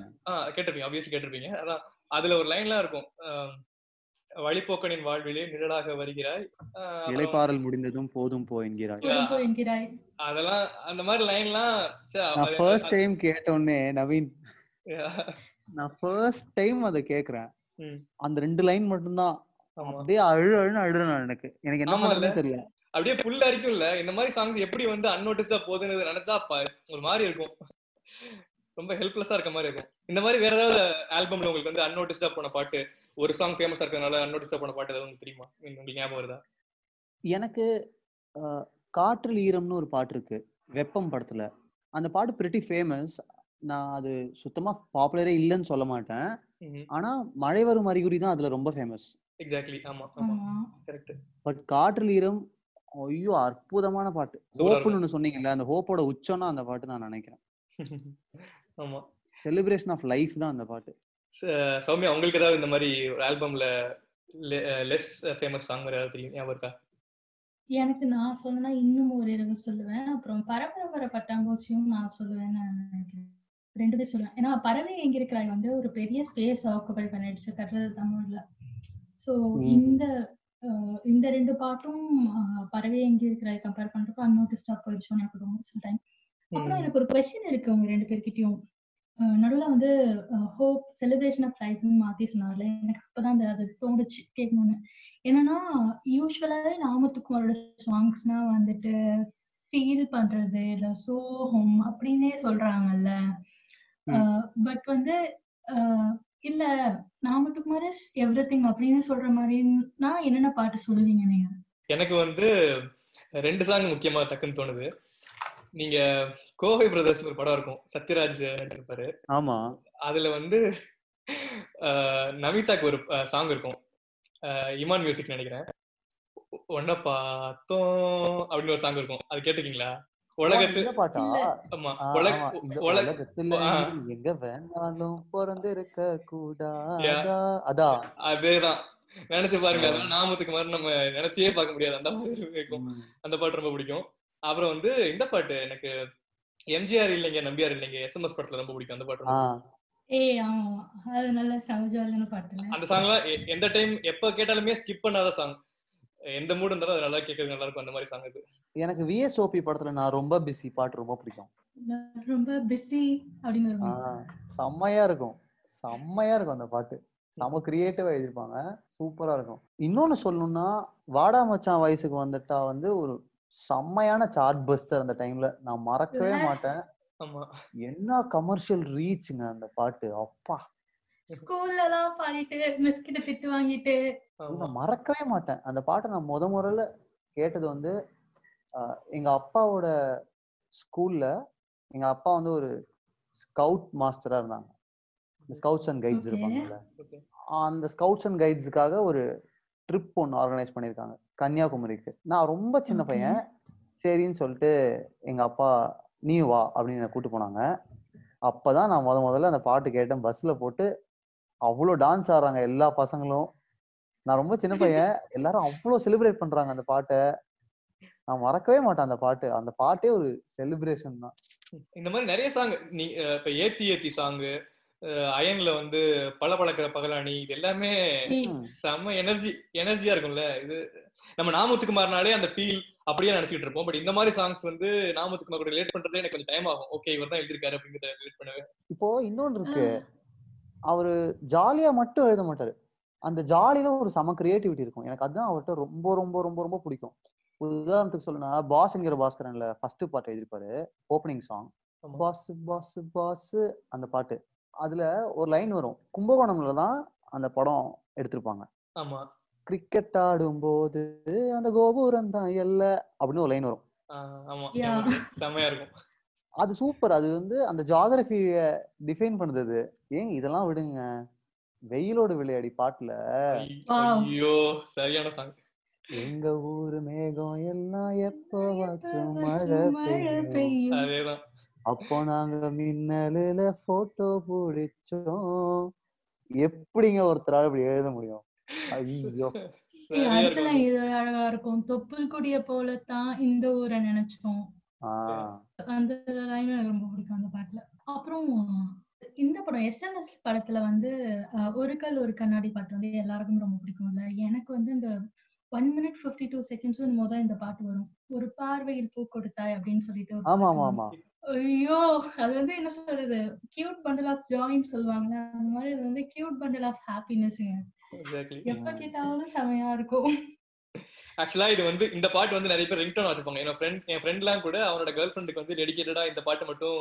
கேட்டிருப்பீங்க. அதான் அதுல ஒரு லைன்லாம் இருக்கும், வழிபோக்கனின் வாழ்விலே நிழலாக வருகிறாய், இளைப்பாறல் முடிந்ததும் போதும் போ என்கிறாய். அதெல்லாம் அந்த மாதிரி லைன்லாம் நான் ஃபர்ஸ்ட் டைம் கேட்டேனே நவீன். நான் ஃபர்ஸ்ட் டைம் அத கேக்குறேன். அந்த ரெண்டு லைன் மட்டும் தான் அப்படியே அழுறேன். எனக்கு என்ன பண்ணதுன்னு தெரியல. அப்படியே புல்ல அரிக்கும் இல்ல. இந்த மாதிரி சாங்ஸ் எப்படி வந்து அன்நோட்டிஸ்டா போகுதுன்னு நினைச்சா ஒரு மாதிரி இருக்கும். ரொம்ப ஹெல்ப்லெஸ்ஸா இருக்க மாதிரி இருக்கும். இந்த மாதிரி வேற ஏதாவது ஆல்பம்ல உங்களுக்கு வந்து அன்நோட்டிஸ்டா போன பாட்டு, ஒரு சாங் ஃபேமஸா இருக்கிறதுனால அன்நோட்டிஸ்டா போன பாட்டு உங்களுக்கு தெரியுமா? உங்களுக்கு ஞாபகம் வருதா? எனக்கு காற்றில் ஈரம்னு ஒரு பாட்டு இருக்கு வெப்பம் படத்துல. அந்த பாட்டு பிரிட்டி ஃபேமஸ். நான் அது சுத்தமா பாப்புலரே இல்லைன்னு சொல்ல மாட்டேன், ஆனா மழை வரும் அறிகுறி தான் அதுல ரொம்ப ஃபேமஸ். எக்ஸாக்ட்லி. ஆமா ஆமா கரெக்ட். பட் காற்றில் ஈரம் ஐயோ அற்புதமான பாட்டு. ஹோப்னு சொன்னீங்கல்ல, அந்த ஹோப்போட உச்சம்னா அந்த பாட்டு நான் நினைக்கிறேன். ஆமா, செலிப்ரேஷன் ஆஃப் லைஃப் தான் அந்த பாட்டு. சௌமியா, உங்களுக்கு ஏதாவது இந்த மாதிரி ஒரு ஆல்பம்ல லெஸ் ஃபேமஸ் சாங் வேற ஏதாவது ஞாபகம் இருக்கா? எனக்கு நான் சொன்னா இன்னும் ஒரு இரவு சொல்லுவேன், அப்புறம் பரபரப்பர பட்டாம்பூசியும் நான் சொல்லுவேன். ரெண்டு பேர் சொல்லுவேன், ஏன்னா பறவை எங்க இருக்கிறாங்க வந்து ஒரு பெரிய ஸ்பேஸ் ஆக்குபை பண்ணிடுச்சு கட்டுறது தமிழ்ல. ஸோ இந்த ரெண்டு பாட்டும் பறவை எங்க இருக்கிறாய் கம்பேர் பண்றப்போ அன்னோட்டிஸ்டா போயிடுச்சோன்னு எனக்கு ரொம்ப சொல்றேன். அப்புறம் எனக்கு ஒரு கொஸ்டின் இருக்கு உங்க ரெண்டு பேர்கிட்டயும். நடுவில் வந்து ஹோப் செலிப்ரேஷன் ஆஃப் லைஃப்னு மாற்றி சொன்னார்ல, எனக்கு அப்போதான் அந்த அது தோணுச்சு கேட்கணும்னு. என்னன்னா யூஸ்வலாகவே நாமத்துக்குமாரோட சாங்ஸ்னா வந்துட்டு ஃபீல் பண்றது இல்லை சோகம் அப்படின்னே சொல்றாங்கல்ல. பட் வந்து இல்ல நாமத்துக்குமார் இஸ் எவ்ரி திங் அப்படின்னு சொல்ற மாதிரின்னா என்னென்ன பாட்டு சொல்லுவீங்க நீங்க? எனக்கு வந்து ரெண்டு சாங் முக்கியமா டக்குன்னு தோணுது. நீங்க கோவை பிரதர்ஸ் ஒரு படம் இருக்கும், சத்யராஜ் நடிச்சிருப்பாரு. ஆமா, அதுல வந்து நமிதாக்கு ஒரு சாங் இருக்கும், இமான் மியூசிக் நினைக்கிறேன், ஒன்ன பார்த்தோம் அப்படின்னு ஒரு சாங் இருக்கும். அது கேட்டுக்கீங்களா? உலகத்து பாட்டா? ஆமா, உலகம். அதேதான், நினைச்சு பாருங்க. அதெல்லாம் நாமத்துக்கு மாதிரி நம்ம நினைச்சே பார்க்க முடியாது, அந்த மாதிரி இருக்கும். அந்த பாட்டு ரொம்ப பிடிக்கும். அப்புறம் வந்து இந்த பாட்டு எனக்கு எம்ஜிஆர் இல்லைங்க நம்பியார் இல்லைங்க எஸ்எம்எஸ் படத்துல ரொம்ப பிடிக்கும். அந்த பாட்டு அந்த சாங்லாம் எந்த டைம் எப்ப கேட்டாலுமே ஸ்கிப் பண்ணாத சாங். எந்த மூடு இருந்தாலும் அது நல்லா கேட்கறது நல்லா இருக்கும். அந்த மாதிரி சாங் இது எனக்கு விஎஸ்ஓபி படத்துல நான் ரொம்ப பிஸி பாட்டு ரொம்ப பிடிக்கும். ரொம்ப பிஸி அப்படிங்க செம்மையா இருக்கும் அந்த பாட்டு. நம்ம கிரியேட்டிவா எழுதிருப்பாங்க, சூப்பரா இருக்கும். இன்னொன்னு சொல்லணும்னா வாடா மச்சான் வயசுக்கு வந்துட்டா வந்து ஒரு செம்மையான சார்ட் பஸ்டர். அந்த டைம்ல நான் மறக்கவே மாட்டேன். என்ன கமர்ஷியல் ரீச்ங்க அந்த பாட்டு, அப்பா ஸ்கூல்லலாம் பாடிட்டு மிஸ் கிட்ட திட்டு வாங்கிட்டு. நான் மறக்கவே மாட்டேன் அந்த பாட்டை. நான் முதல்ல கேட்டது வந்து எங்க அப்பாவோட ஸ்கூல்ல. எங்க அப்பா வந்து ஒரு ஸ்கவுட் மாஸ்டரா இருந்தாங்க, ஸ்கவுட்ஸ் அண்ட் கைட்ஸ் இருப்பாங்கல்ல. அந்த ஸ்கவுட்ஸ் அண்ட் கைட்ஸுக்காக ஒரு ட்ரிப் ஒன்று ஆர்கனைஸ் பண்ணியிருக்காங்க கன்னியாகுமரிக்கு. நான் ரொம்ப சின்ன பையன், சரின்னு சொல்லிட்டு எங்கள் அப்பா நீ வா அப்படின்னு என்னை கூப்பிட்டு போனாங்க. அப்போ தான் நான் முதல்ல அந்த பாட்டு கேட்டேன். பஸ்ஸில் போட்டு அவ்வளோ டான்ஸ் ஆடுறாங்க எல்லா பசங்களும். நான் ரொம்ப சின்ன பையன், எல்லாரும் அவ்வளோ செலிப்ரேட் பண்ணுறாங்க அந்த பாட்டை. நான் மறக்கவே மாட்டேன் அந்த பாட்டு. அந்த பாட்டே ஒரு செலிப்ரேஷன் தான். இந்த மாதிரி நிறைய சாங், நீ இப்போ ஏத்தி ஏத்தி சாங்கு, அயன்ல வந்து பல பழக்கிற பகலானி, இது எல்லாமே செம எனர்ஜியா இருக்கும்ல. இது நம்ம நாமத்துக்குமார்னாலே அந்த ஃபீல் அப்படியே நினைச்சிட்டு இருப்போம். பட் இந்த மாதிரி சாங்ஸ் வந்து நாமத்துக்குமார் கூட ரிலேட் பண்றதே எனக்கு கொஞ்சம் டைம் ஆகும். ஓகே, இவர் தான் எழுதிருக்காரு அப்படிங்கிறத ரிலேட் பண்ணுவேன். இப்போ இன்னொன்று இருக்கு, அவரு ஜாலியா மட்டும் எழுத மாட்டாரு, அந்த ஜாலியில ஒரு செம கிரியேட்டிவிட்டி இருக்கும். எனக்கு அதுதான் அவர்கிட்ட ரொம்ப ரொம்ப ரொம்ப ரொம்ப பிடிக்கும். உதாரணத்துக்கு சொல்லணும்னா பாஸ்ங்கிற பாஸ்கரன்ல ஃபர்ஸ்ட் பாட்டு எழுதிருப்பாரு, opening song boss boss boss. அந்த பாட்டு அதுல ஒரு லைன் வரும், கும்பகோணம்ல தான் அந்த படம் எடுத்திருப்பாங்க. ஆமா, கிரிக்கெட் ஆடும் போது அந்த கோபுரம் தான் எல்ல அப்படின்னு ஒரு லைன் வரும். ஆமா, செமையா இருக்கும் அது, சூப்பர். அது வந்து அந்த ஜியோகிராஃபியை டிஃபைன் பண்ணுது. ஏன் இதெல்லாம் விடுங்க, வெயிலோடு விளையாடி பாட்டுல ஐயோ சரியான சாங். எங்க ஊரு மேகம் எல்லாம் எப்போ வாச்சும் மழை பெய்யும், அதேதான் அப்போ நாங்க மின்னலுல போட்டோ பிடிச்சோம். எப்படிங்க ஒருத்தரால இப்படி எழுத முடியும்? ஐயோ அழகா இருக்கும். தொப்புள் கொடிய போலத்தான் இந்த ஊரை நினைச்சோம். அந்த லைன் எனக்கு ரொம்ப பிடிக்கும் அந்த பாட்டுல. அப்புறம் இந்த படம் எஸ்எம்எஸ் படத்துல வந்து ஒரு கல் ஒரு கண்ணாடி பாட்டு வந்து எல்லாருக்கும் ரொம்ப பிடிக்கும்ல. எனக்கு வந்து இந்த 1 minute 52 seconds மொதல் இந்த பாட்டு வரும், ஒரு பார்வையில் பூ கொடுத்தாய் அப்படின்னு சொல்லிட்டு. ஆமா ஆமா, ஐயோ அது வந்து என்ன சொல்றது, கியூட் பண்டல் ஆஃப் ஜாய்ன்னு சொல்லுவாங்க, அந்த மாதிரி அது வந்து கியூட் பண்டல் ஆஃப் ஹாப்பினஸ்ங்க. எக்ஸாக்ட்லி, எப்ப கேட்டாலும் செமையா இருக்கும். ஆக்சுவலா இது வந்து இந்த பாட்டு வந்து நிறைய பேர் ரிங்டோன் வச்சிருப்பாங்க. என்னோட என் ஃப்ரெண்ட்லாம் கூட அவனோட கேர்ள் ஃப்ரெண்டுக்கு வந்து டெடிகேட்டடா இந்த பாட்டு மட்டும்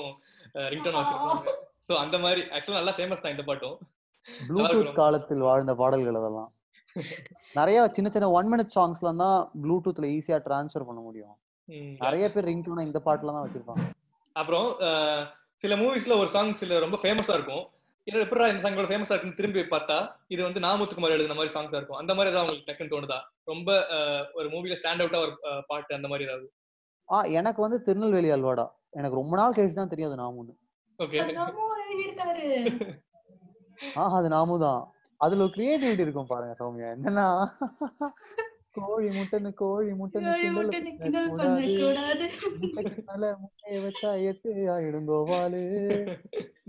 ரிங்டோன் வச்சிருப்பாங்க. சோ அந்த மாதிரி ஆக்சுவலா நல்லா ஃபேமஸ் தான் இந்த பாட்டும். ப்ளூடூத் காலத்தில் வாழ்ந்த பாடல்கள் அதெல்லாம். நிறைய சின்ன சின்ன 1 minute சாங்ஸ்ல தான் ப்ளூடூத்ல ஈஸியா டிரான்ஸ்ஃபர் பண்ண முடியும். நிறைய பேர் ரிங்டோனா இந்த பாட்டுல தான் வச்சிருப்பாங்க. அப்புறம் சில மூவிஸ்ல ஒரு சாங் சில ரொம்ப ஃபேமஸா இருக்கும், இல்லை எப்படா இந்த சாங்கோட ஃபேமஸா இருக்குன்னு திரும்பி பார்த்தா இது வந்து நா. முத்துக்குமார் எழுதுன மாதிரி சாங்ஸா இருக்கும். அந்த மாதிரி ஏதாவது உங்களுக்கு டக்குன்னு தோணுதா, ரொம்ப ஒரு மூவில ஸ்டாண்ட் அவுட்டா ஒரு பாட்டு அந்த மாதிரி ஏதாவது? எனக்கு வந்து திருநெல்வேலி அல்வாடா எனக்கு ரொம்ப நாள் கழிச்சு தான் தெரியும். அது நாமுன்னு அது நாமும் தான். அதுல கிரியேட்டிவிட்டி இருக்கும் பாருங்க சௌமியா. என்னன்னா கோழி முட்டைன்னு கோழி முட்டைன்னு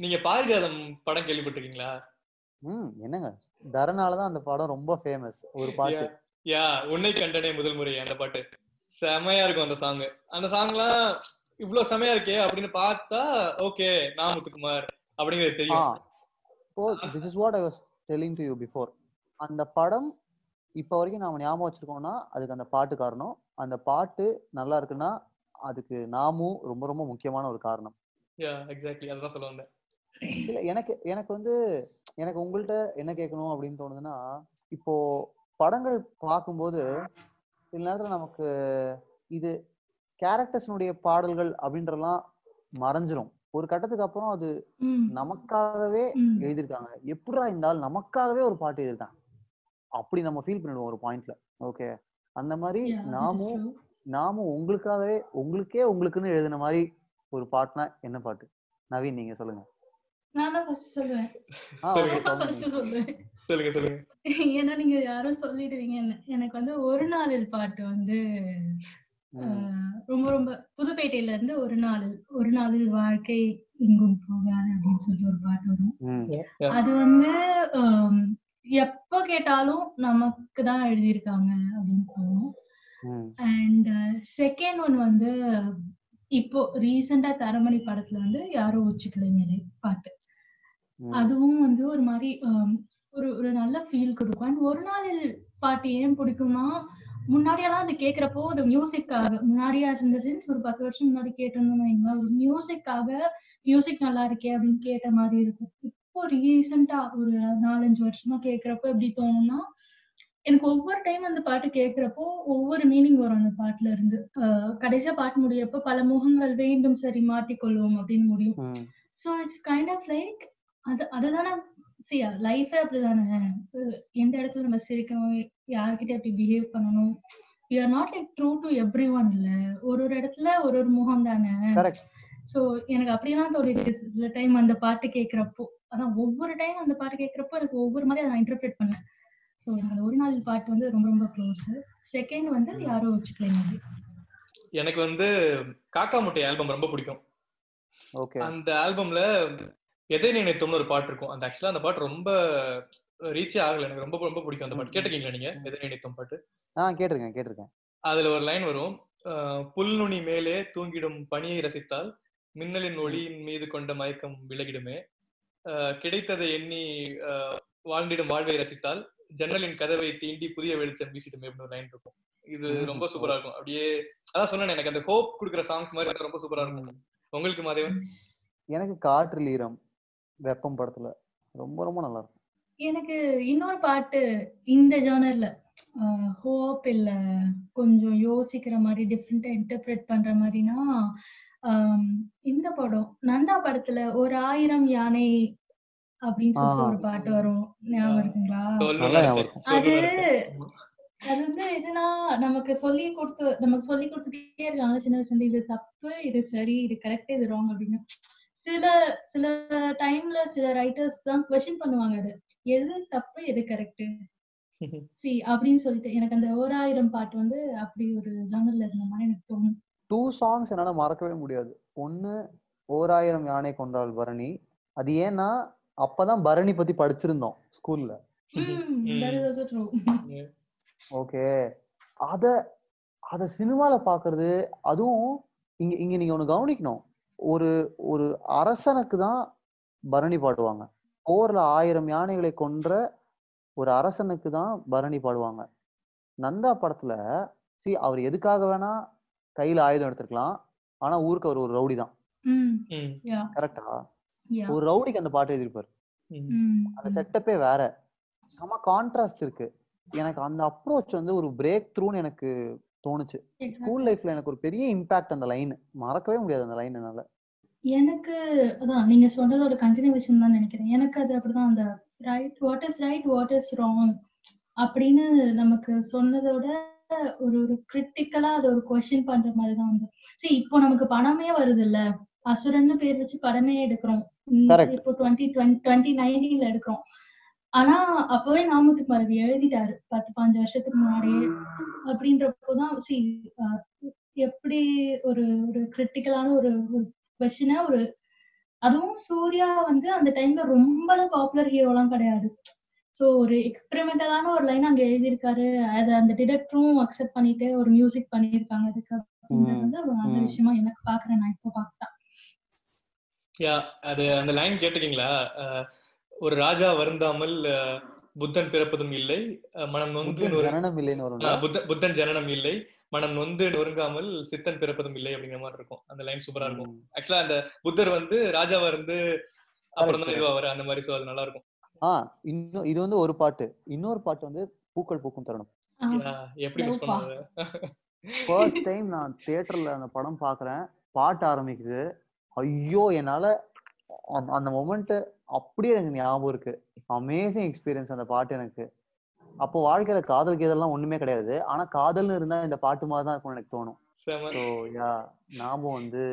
நீங்க பாரிஜாதம் படம் கேள்விப்பட்டிருக்கீங்களா? என்னங்க தரனாலதான் அந்த படம் ரொம்ப ஃபேமஸ். ஒரு பாட்டு யா உன்னை கண்டனே முதல் முறை, அந்த பாட்டு செமையா இருக்கும். அந்த சாங் எல்லாம் இவ்வளவு செமையா இருக்கே அப்படின்னு பார்த்தா ஓகே நா. முத்துக்குமார் அப்படிங்கிறது தெரியும். This is what I was telling to you before. அந்த படம் இப்ப வரைக்கும் நாம ஞாபகம் வச்சிருக்கோம்னா அதுக்கு அந்த பாட்டு காரணம். அந்த பாட்டு நல்லா இருக்குன்னா அதுக்கு நாமும் ரொம்ப ரொம்ப முக்கியமான ஒரு காரணம். இல்ல எனக்கு வந்து எனக்கு உங்கள்கிட்ட என்ன கேட்கணும் அப்படின்னு தோணுதுன்னா, இப்போ படங்கள் பார்க்கும்போது சில நேரத்துல நமக்கு இது கேரக்டர்ஸ்னுடைய பாடல்கள் அப்படின்றலாம் மறைஞ்சிரும். ஒரு கட்டத்துக்கு அப்புறம் அது நமக்காகவே எழுதியிருக்காங்க, எப்படா இருந்தாலும் நமக்காகவே ஒரு பாட்டு எழுதியிருக்காங்க அப்படி நம்ம ஃபீல் பண்ணிடுவோம் ஒரு பாயிண்ட்ல. ஓகே அந்த மாதிரி நாமும் உங்களுக்காகவே உங்களுக்குன்னு எழுதின மாதிரி ஒரு பாட்டுனா என்ன பாட்டு நவீன் நீங்க சொல்லுங்க. ஏன்னா நீங்க யாரும் சொல்லிடுவீங்க. எனக்கு வந்து ஒரு நாளில் பாட்டு வந்து ரொம்ப ரொம்ப புதுப்பேட்டையில இருந்து ஒரு நாளில் வாழ்க்கை எங்கும் போகாது அப்படின்னு சொல்லி ஒரு பாட்டு வரும். அது வந்து எப்ப கேட்டாலும் நமக்கு தான் எழுதியிருக்காங்க அப்படின்னு தோணும். அண்ட் செகண்ட் ஒன் வந்து இப்போ ரீசெண்டா தரமணி படத்துல வந்து யாரோ ஒச்சுக்கலைங்களே பாட்டு, அதுவும் வந்து ஒரு மாதிரி ஒரு ஒரு நல்ல ஃபீல் கொடுக்கும். அண்ட் ஒரு நாள் பாட்டு ஏன் பிடிக்கும்னா, முன்னாடியெல்லாம் அது கேட்கறப்போ அது மியூசிக்காக முன்னாடியா இருந்த சென்ஸ் ஒரு 10 வருஷம் முன்னாடி கேட்டோம்னா ஒரு மியூசிக் நல்லா இருக்கே அப்படின்னு கேட்ட மாதிரி இருக்கும். இப்போ ரீசெண்டா ஒரு 4-5 வருஷமா கேட்கறப்ப எப்படி தோணும்னா, எனக்கு ஒவ்வொரு டைம் அந்த பாட்டு கேட்கறப்போ ஒவ்வொரு மீனிங் வரும் அந்த பாட்டுல இருந்து. கடைசியா பாட்டு முடியறப்ப பல முகங்கள் வேண்டும் சரி மாட்டிக்கொள்வோம் அப்படின்னு முடியும். So it's kind of like அதுதானே லைஃபே அப்படிதானே. எந்த இடத்துல நம்ம சிரிக்கணும், யார்கிட்ட அப்படி பிஹேவ் பண்ணணும், you are not like true to everyone. இல்ல ஒரு ஒரு இடத்துல ஒரு ஒரு முகம் தானே. சோ எனக்கு அப்படிலாம் தோணுது சில டைம் அந்த பாட்டு கேட்கறப்போ. அதான் ஒவ்வொரு டைம் அந்த பாட்டு கேட்கறப்போ எனக்கு ஒவ்வொரு மாதிரி அதை இன்டர்பிரேட் பண்ணேன். சோ எனக்கு ஒரு நாள் பாட்டு வந்து ரொம்ப ரொம்ப க்ளோஸ். செகண்ட் வந்து யாரோ வச்சுக்கலைங்க. எனக்கு வந்து காக்கா முட்டை ஆல்பம் ரொம்ப பிடிக்கும். அந்த ஆல்பம்ல எதை நினைத்தோம்னு ஒரு பாட்டு இருக்கும். அந்த ஆக்சுவலா அந்த பாட்டு ரொம்ப ரீச்சே ஆகல, எனக்கு ரொம்ப ரொம்ப பிடிக்கும் அந்த பாட்டு. கேட்டிருக்கீங்களா நீங்க எதை நினைத்தோம் பாட்டு? கேட்டிருக்கேன். அதுல ஒரு லைன் வரும், புல்நுனி மேலே தூங்கிடும் பனியை ரசித்தால் மின்னலின் ஒளியின் மீது கொண்ட மயக்கம் விலகிடுமே, கிடைத்ததை எண்ணி வாழ்ந்திடும் வாழ்வை ரசித்தால் ஜன்னலின் கதவை தீண்டி புதிய வெளிச்சம் வீசிடுமே அப்படின்னு ஒரு லைன் இருக்கும். இது ரொம்ப சூப்பரா இருக்கும். அப்படியே அதான் சொன்னேன் எனக்கு அந்த ஹோப் கொடுக்குற சாங்ஸ் மாதிரி ரொம்ப சூப்பரா இருக்கும். உங்களுக்கு மாதேவன்? எனக்கு காற்றில் ஈரம் வெப்பம் படத்துல ரொம்ப ரொம்ப நல்லா இருக்கும். எனக்கு இன்னொரு பாட்டு இந்த ஜானர்ல ஹோப் இல்ல கொஞ்சம் யோசிக்கிற மாதிரி டிஃப்ரெண்டா இன்டர்பிரேட் பண்ற மாதிரினா இந்த படம் நந்தா படத்துல 1000 யானை அப்படின்னு சொல்லிட்டு ஒரு பாட்டு வரும், ஞாபகம் இருக்குங்களா? அது அது வந்து என்னன்னா நமக்கு சொல்லி கொடுத்துட்டே இருக்காங்க சின்ன வயசுல, இது தப்பு இது சரி இது கரெக்ட் இது ராங் அப்படின்னு. சில டைம்ல சில ரைட்டர்ஸ் தான் குவெஸ்டின் பண்ணுவாங்க அது எது தப்பு எது கரெக்ட் சி அப்படின்னு சொல்லிட்டு. எனக்கு அந்த 1000 பாட்டு வந்து அப்படி ஒரு ஜானர்ல இருந்த மாதிரி எனக்கு தோணும். 2 songs என்னால மறக்கவே முடியாது. ஒன்னு 1000 யானை கொண்டாள் பரணி. அது ஏன்னா அப்பதான் பரணி பத்தி படிச்சிருந்தோம் ஸ்கூல்ல. ஓகே அத சினிமால பாக்குறது, அதுவும் இங்க இங்க நீங்க ஒண்ணு கவனிக்கணும், ஒரு ஒரு அரசனுக்கு தான் பரணி பாடுவாங்க. போர்ல 1000 யானைகளை கொன்ற ஒரு அரசனுக்கு தான் பரணி பாடுவாங்க. நந்தா படத்துல அவர் எதுக்காக வேணா கையில ஆயுதம் எடுத்துக்கலாம், ஆனா ஊருக்கு அவர் ஒரு ரவுடி தான், கரெக்டா? ஒரு ரவுடிக்கு அந்த பாட்டு எழுதியிருப்பாரு. அந்த செட்டப்பே வேற, செம கான்ட்ராஸ்ட் இருக்கு. எனக்கு அந்த அப்ரோச் வந்து ஒரு பிரேக் த்ரூன்னு எனக்கு தோணுச்சு. ஸ்கூல் லைஃப்ல எனக்கு ஒரு பெரிய இம்பாக்ட் அந்த லைன், மறக்கவே முடியாது அந்த லைன் என்னால. எனக்கு அதான் நீங்க சொல்றதோட கண்டினியூவேஷன் தான் நினைக்கிறேன். எனக்கு அது அப்படிதான், அந்த right what is right what is wrong அப்படின்னு நமக்கு சொன்னதோட ஒரு ஒரு கிரிட்டிக்கலா அது ஒரு கொஸ்டின் பண்ற மாதிரிதான் வந்து. சரி, இப்போ நமக்கு படமே வருது இல்ல, அசுரன்னு பேர் வச்சு படமே எடுக்கிறோம் இப்போ 2019ல எடுக்கிறோம். ஆனா அப்பவே நா. முத்துக்குமார் எழுதிட்டாரு 10-15 வருஷத்துக்கு முன்னாடியே. அப்படின்றப்போதான் சரி எப்படி ஒரு ஒரு கிரிட்டிக்கலான ஒரு கொஸ்டினா, ஒரு அதுவும் சூர்யா வந்து அந்த டைம்ல ரொம்ப பாப்புலர் ஹீரோலாம் கிடையாது. ஸோ ஒரு எக்ஸ்பெரிமெண்டலான ஒரு லைன் அங்க எழுதியிருக்காரு, அதை அந்த டிரெக்டரும் அக்செப்ட் பண்ணிட்டு ஒரு மியூசிக் பண்ணியிருக்காங்க. அதுக்கு அப்படின்றது வந்து ஒரு நல்ல விஷயமா எனக்கு பாக்குறேன். நான் இப்போ பார்த்தா அது அந்த லைன் கேட்டுக்கீங்களா? ஒரு ராஜா வருந்தாமல் புத்தன் பிறப்பதும் இல்லை, மனம் நொந்து புத்தன் ஜனனம் இல்லை, மனம் நொந்து நொறுங்காமல் சித்தன் பிறப்பதும் இல்லை அப்படிங்கிற மாதிரி இருக்கும். அந்த லைன் சூப்பரா இருக்கும். ஆக்சுவலா அந்த புத்தர் வந்து ராஜாவா இருந்து அப்புறம் தான் இதுவாரு அந்த மாதிரி. அது நல்லா இருக்கும். இன்னும் இது வந்து ஒரு பாட்டு. இன்னொரு பாட்டு வந்து பூக்கள் பூக்கும் தருணம். எப்படி மிஸ் பண்ணுவாங்க? ஃபர்ஸ்ட் டைம் நான் தியேட்டர்ல அந்த படம் பாக்குறேன், பாட்டு ஆரம்பிக்குது. ஐயோ, என்னால அந்த மொமெண்ட் அப்படியே எனக்கு ஞாபகம் இருக்கு. அமேசிங் எக்ஸ்பீரியன்ஸ் அந்த பாட்டு எனக்கு. அப்போ வாழ்க்கையில காதல் கீதெல்லாம் ஒண்ணுமே கிடையாது, ஆனா காதல்னு இருந்தா இந்த பாட்டு மாதிரிதான் இருக்கும் எனக்கு தோணும். ஸோ ஞாபகம் வந்து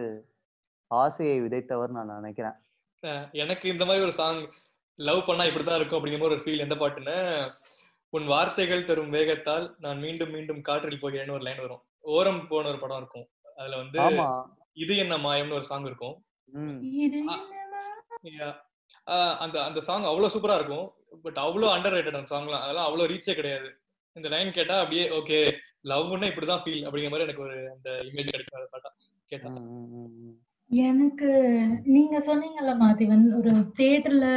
ஆசையை விதைத்தவர் நான் நினைக்கிறேன். எனக்கு இந்த மாதிரி ஒரு சாங் லவ் பண்ணா இப்படிதான் இருக்கும் அப்படிங்கிற மாதிரி ஒரு ஃபீல். எந்த பாட்டுன்னு, உன் வார்த்தைகள் தரும் வேகத்தால் நான் மீண்டும் மீண்டும் காற்றில் போகிறேன்னு ஒரு லைன் வரும். ஓரம் போன ஒரு படம் இருக்கும், அதுல வந்து இது என்ன மாயம்னு ஒரு சாங் இருக்கும். அந்த அந்த சாங் அவ்வளவு சூப்பரா இருக்கும். பட் அவ்வளவு அண்டர் ரேட்டட் அந்த சாங்லாம். அதெல்லாம் அவ்வளவு ரீச்சே கிடையாது. இந்த லைன் கேட்டா அப்படியே ஓகே லவ்னா இப்படிதான் ஃபீல் அப்படிங்கிற மாதிரி எனக்கு ஒரு அந்த இமேஜ் கிடைக்கும் பாட்டா கேட்டா. எனக்கு நீங்க சொன்னீங்கல்ல மாதேவன், ஒரு தியேட்டர்ல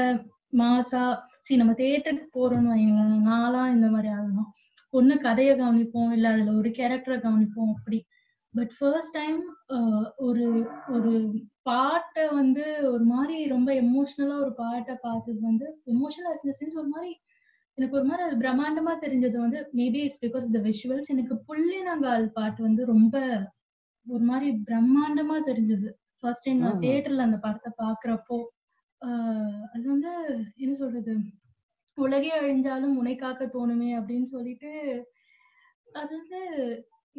மாசா சரி நம்ம தியேட்டருக்கு போறோம்னு வைங்களேன், நாலாம் இந்த மாதிரி ஆகணும். ஒண்ணு கதையை கவனிப்போம், இல்ல அதுல ஒரு கேரக்டரை கவனிப்போம் அப்படி. பட் ஃபர்ஸ்ட் டைம் ஒரு ஒரு பாட்டை வந்து ஒரு மாதிரி ரொம்ப எமோஷனலா ஒரு பாட்டை பார்த்தது வந்து எமோஷனல் ஒரு மாதிரி எனக்கு ஒரு மாதிரி அது பிரம்மாண்டமா தெரிஞ்சது வந்து maybe it's because of the visuals. எனக்கு புள்ளினங்கால் பாட்டு வந்து ரொம்ப ஒரு மாதிரி பிரம்மாண்டமா தெரிஞ்சது ஃபர்ஸ்ட் டைம் நான் தியேட்டர்ல அந்த படத்தை பாக்குறப்போ. அது வந்து என்ன சொல்றது, உலகே அழிஞ்சாலும் உனைக்காக்க தோணுமே அப்படின்னு சொல்லிட்டு அது வந்து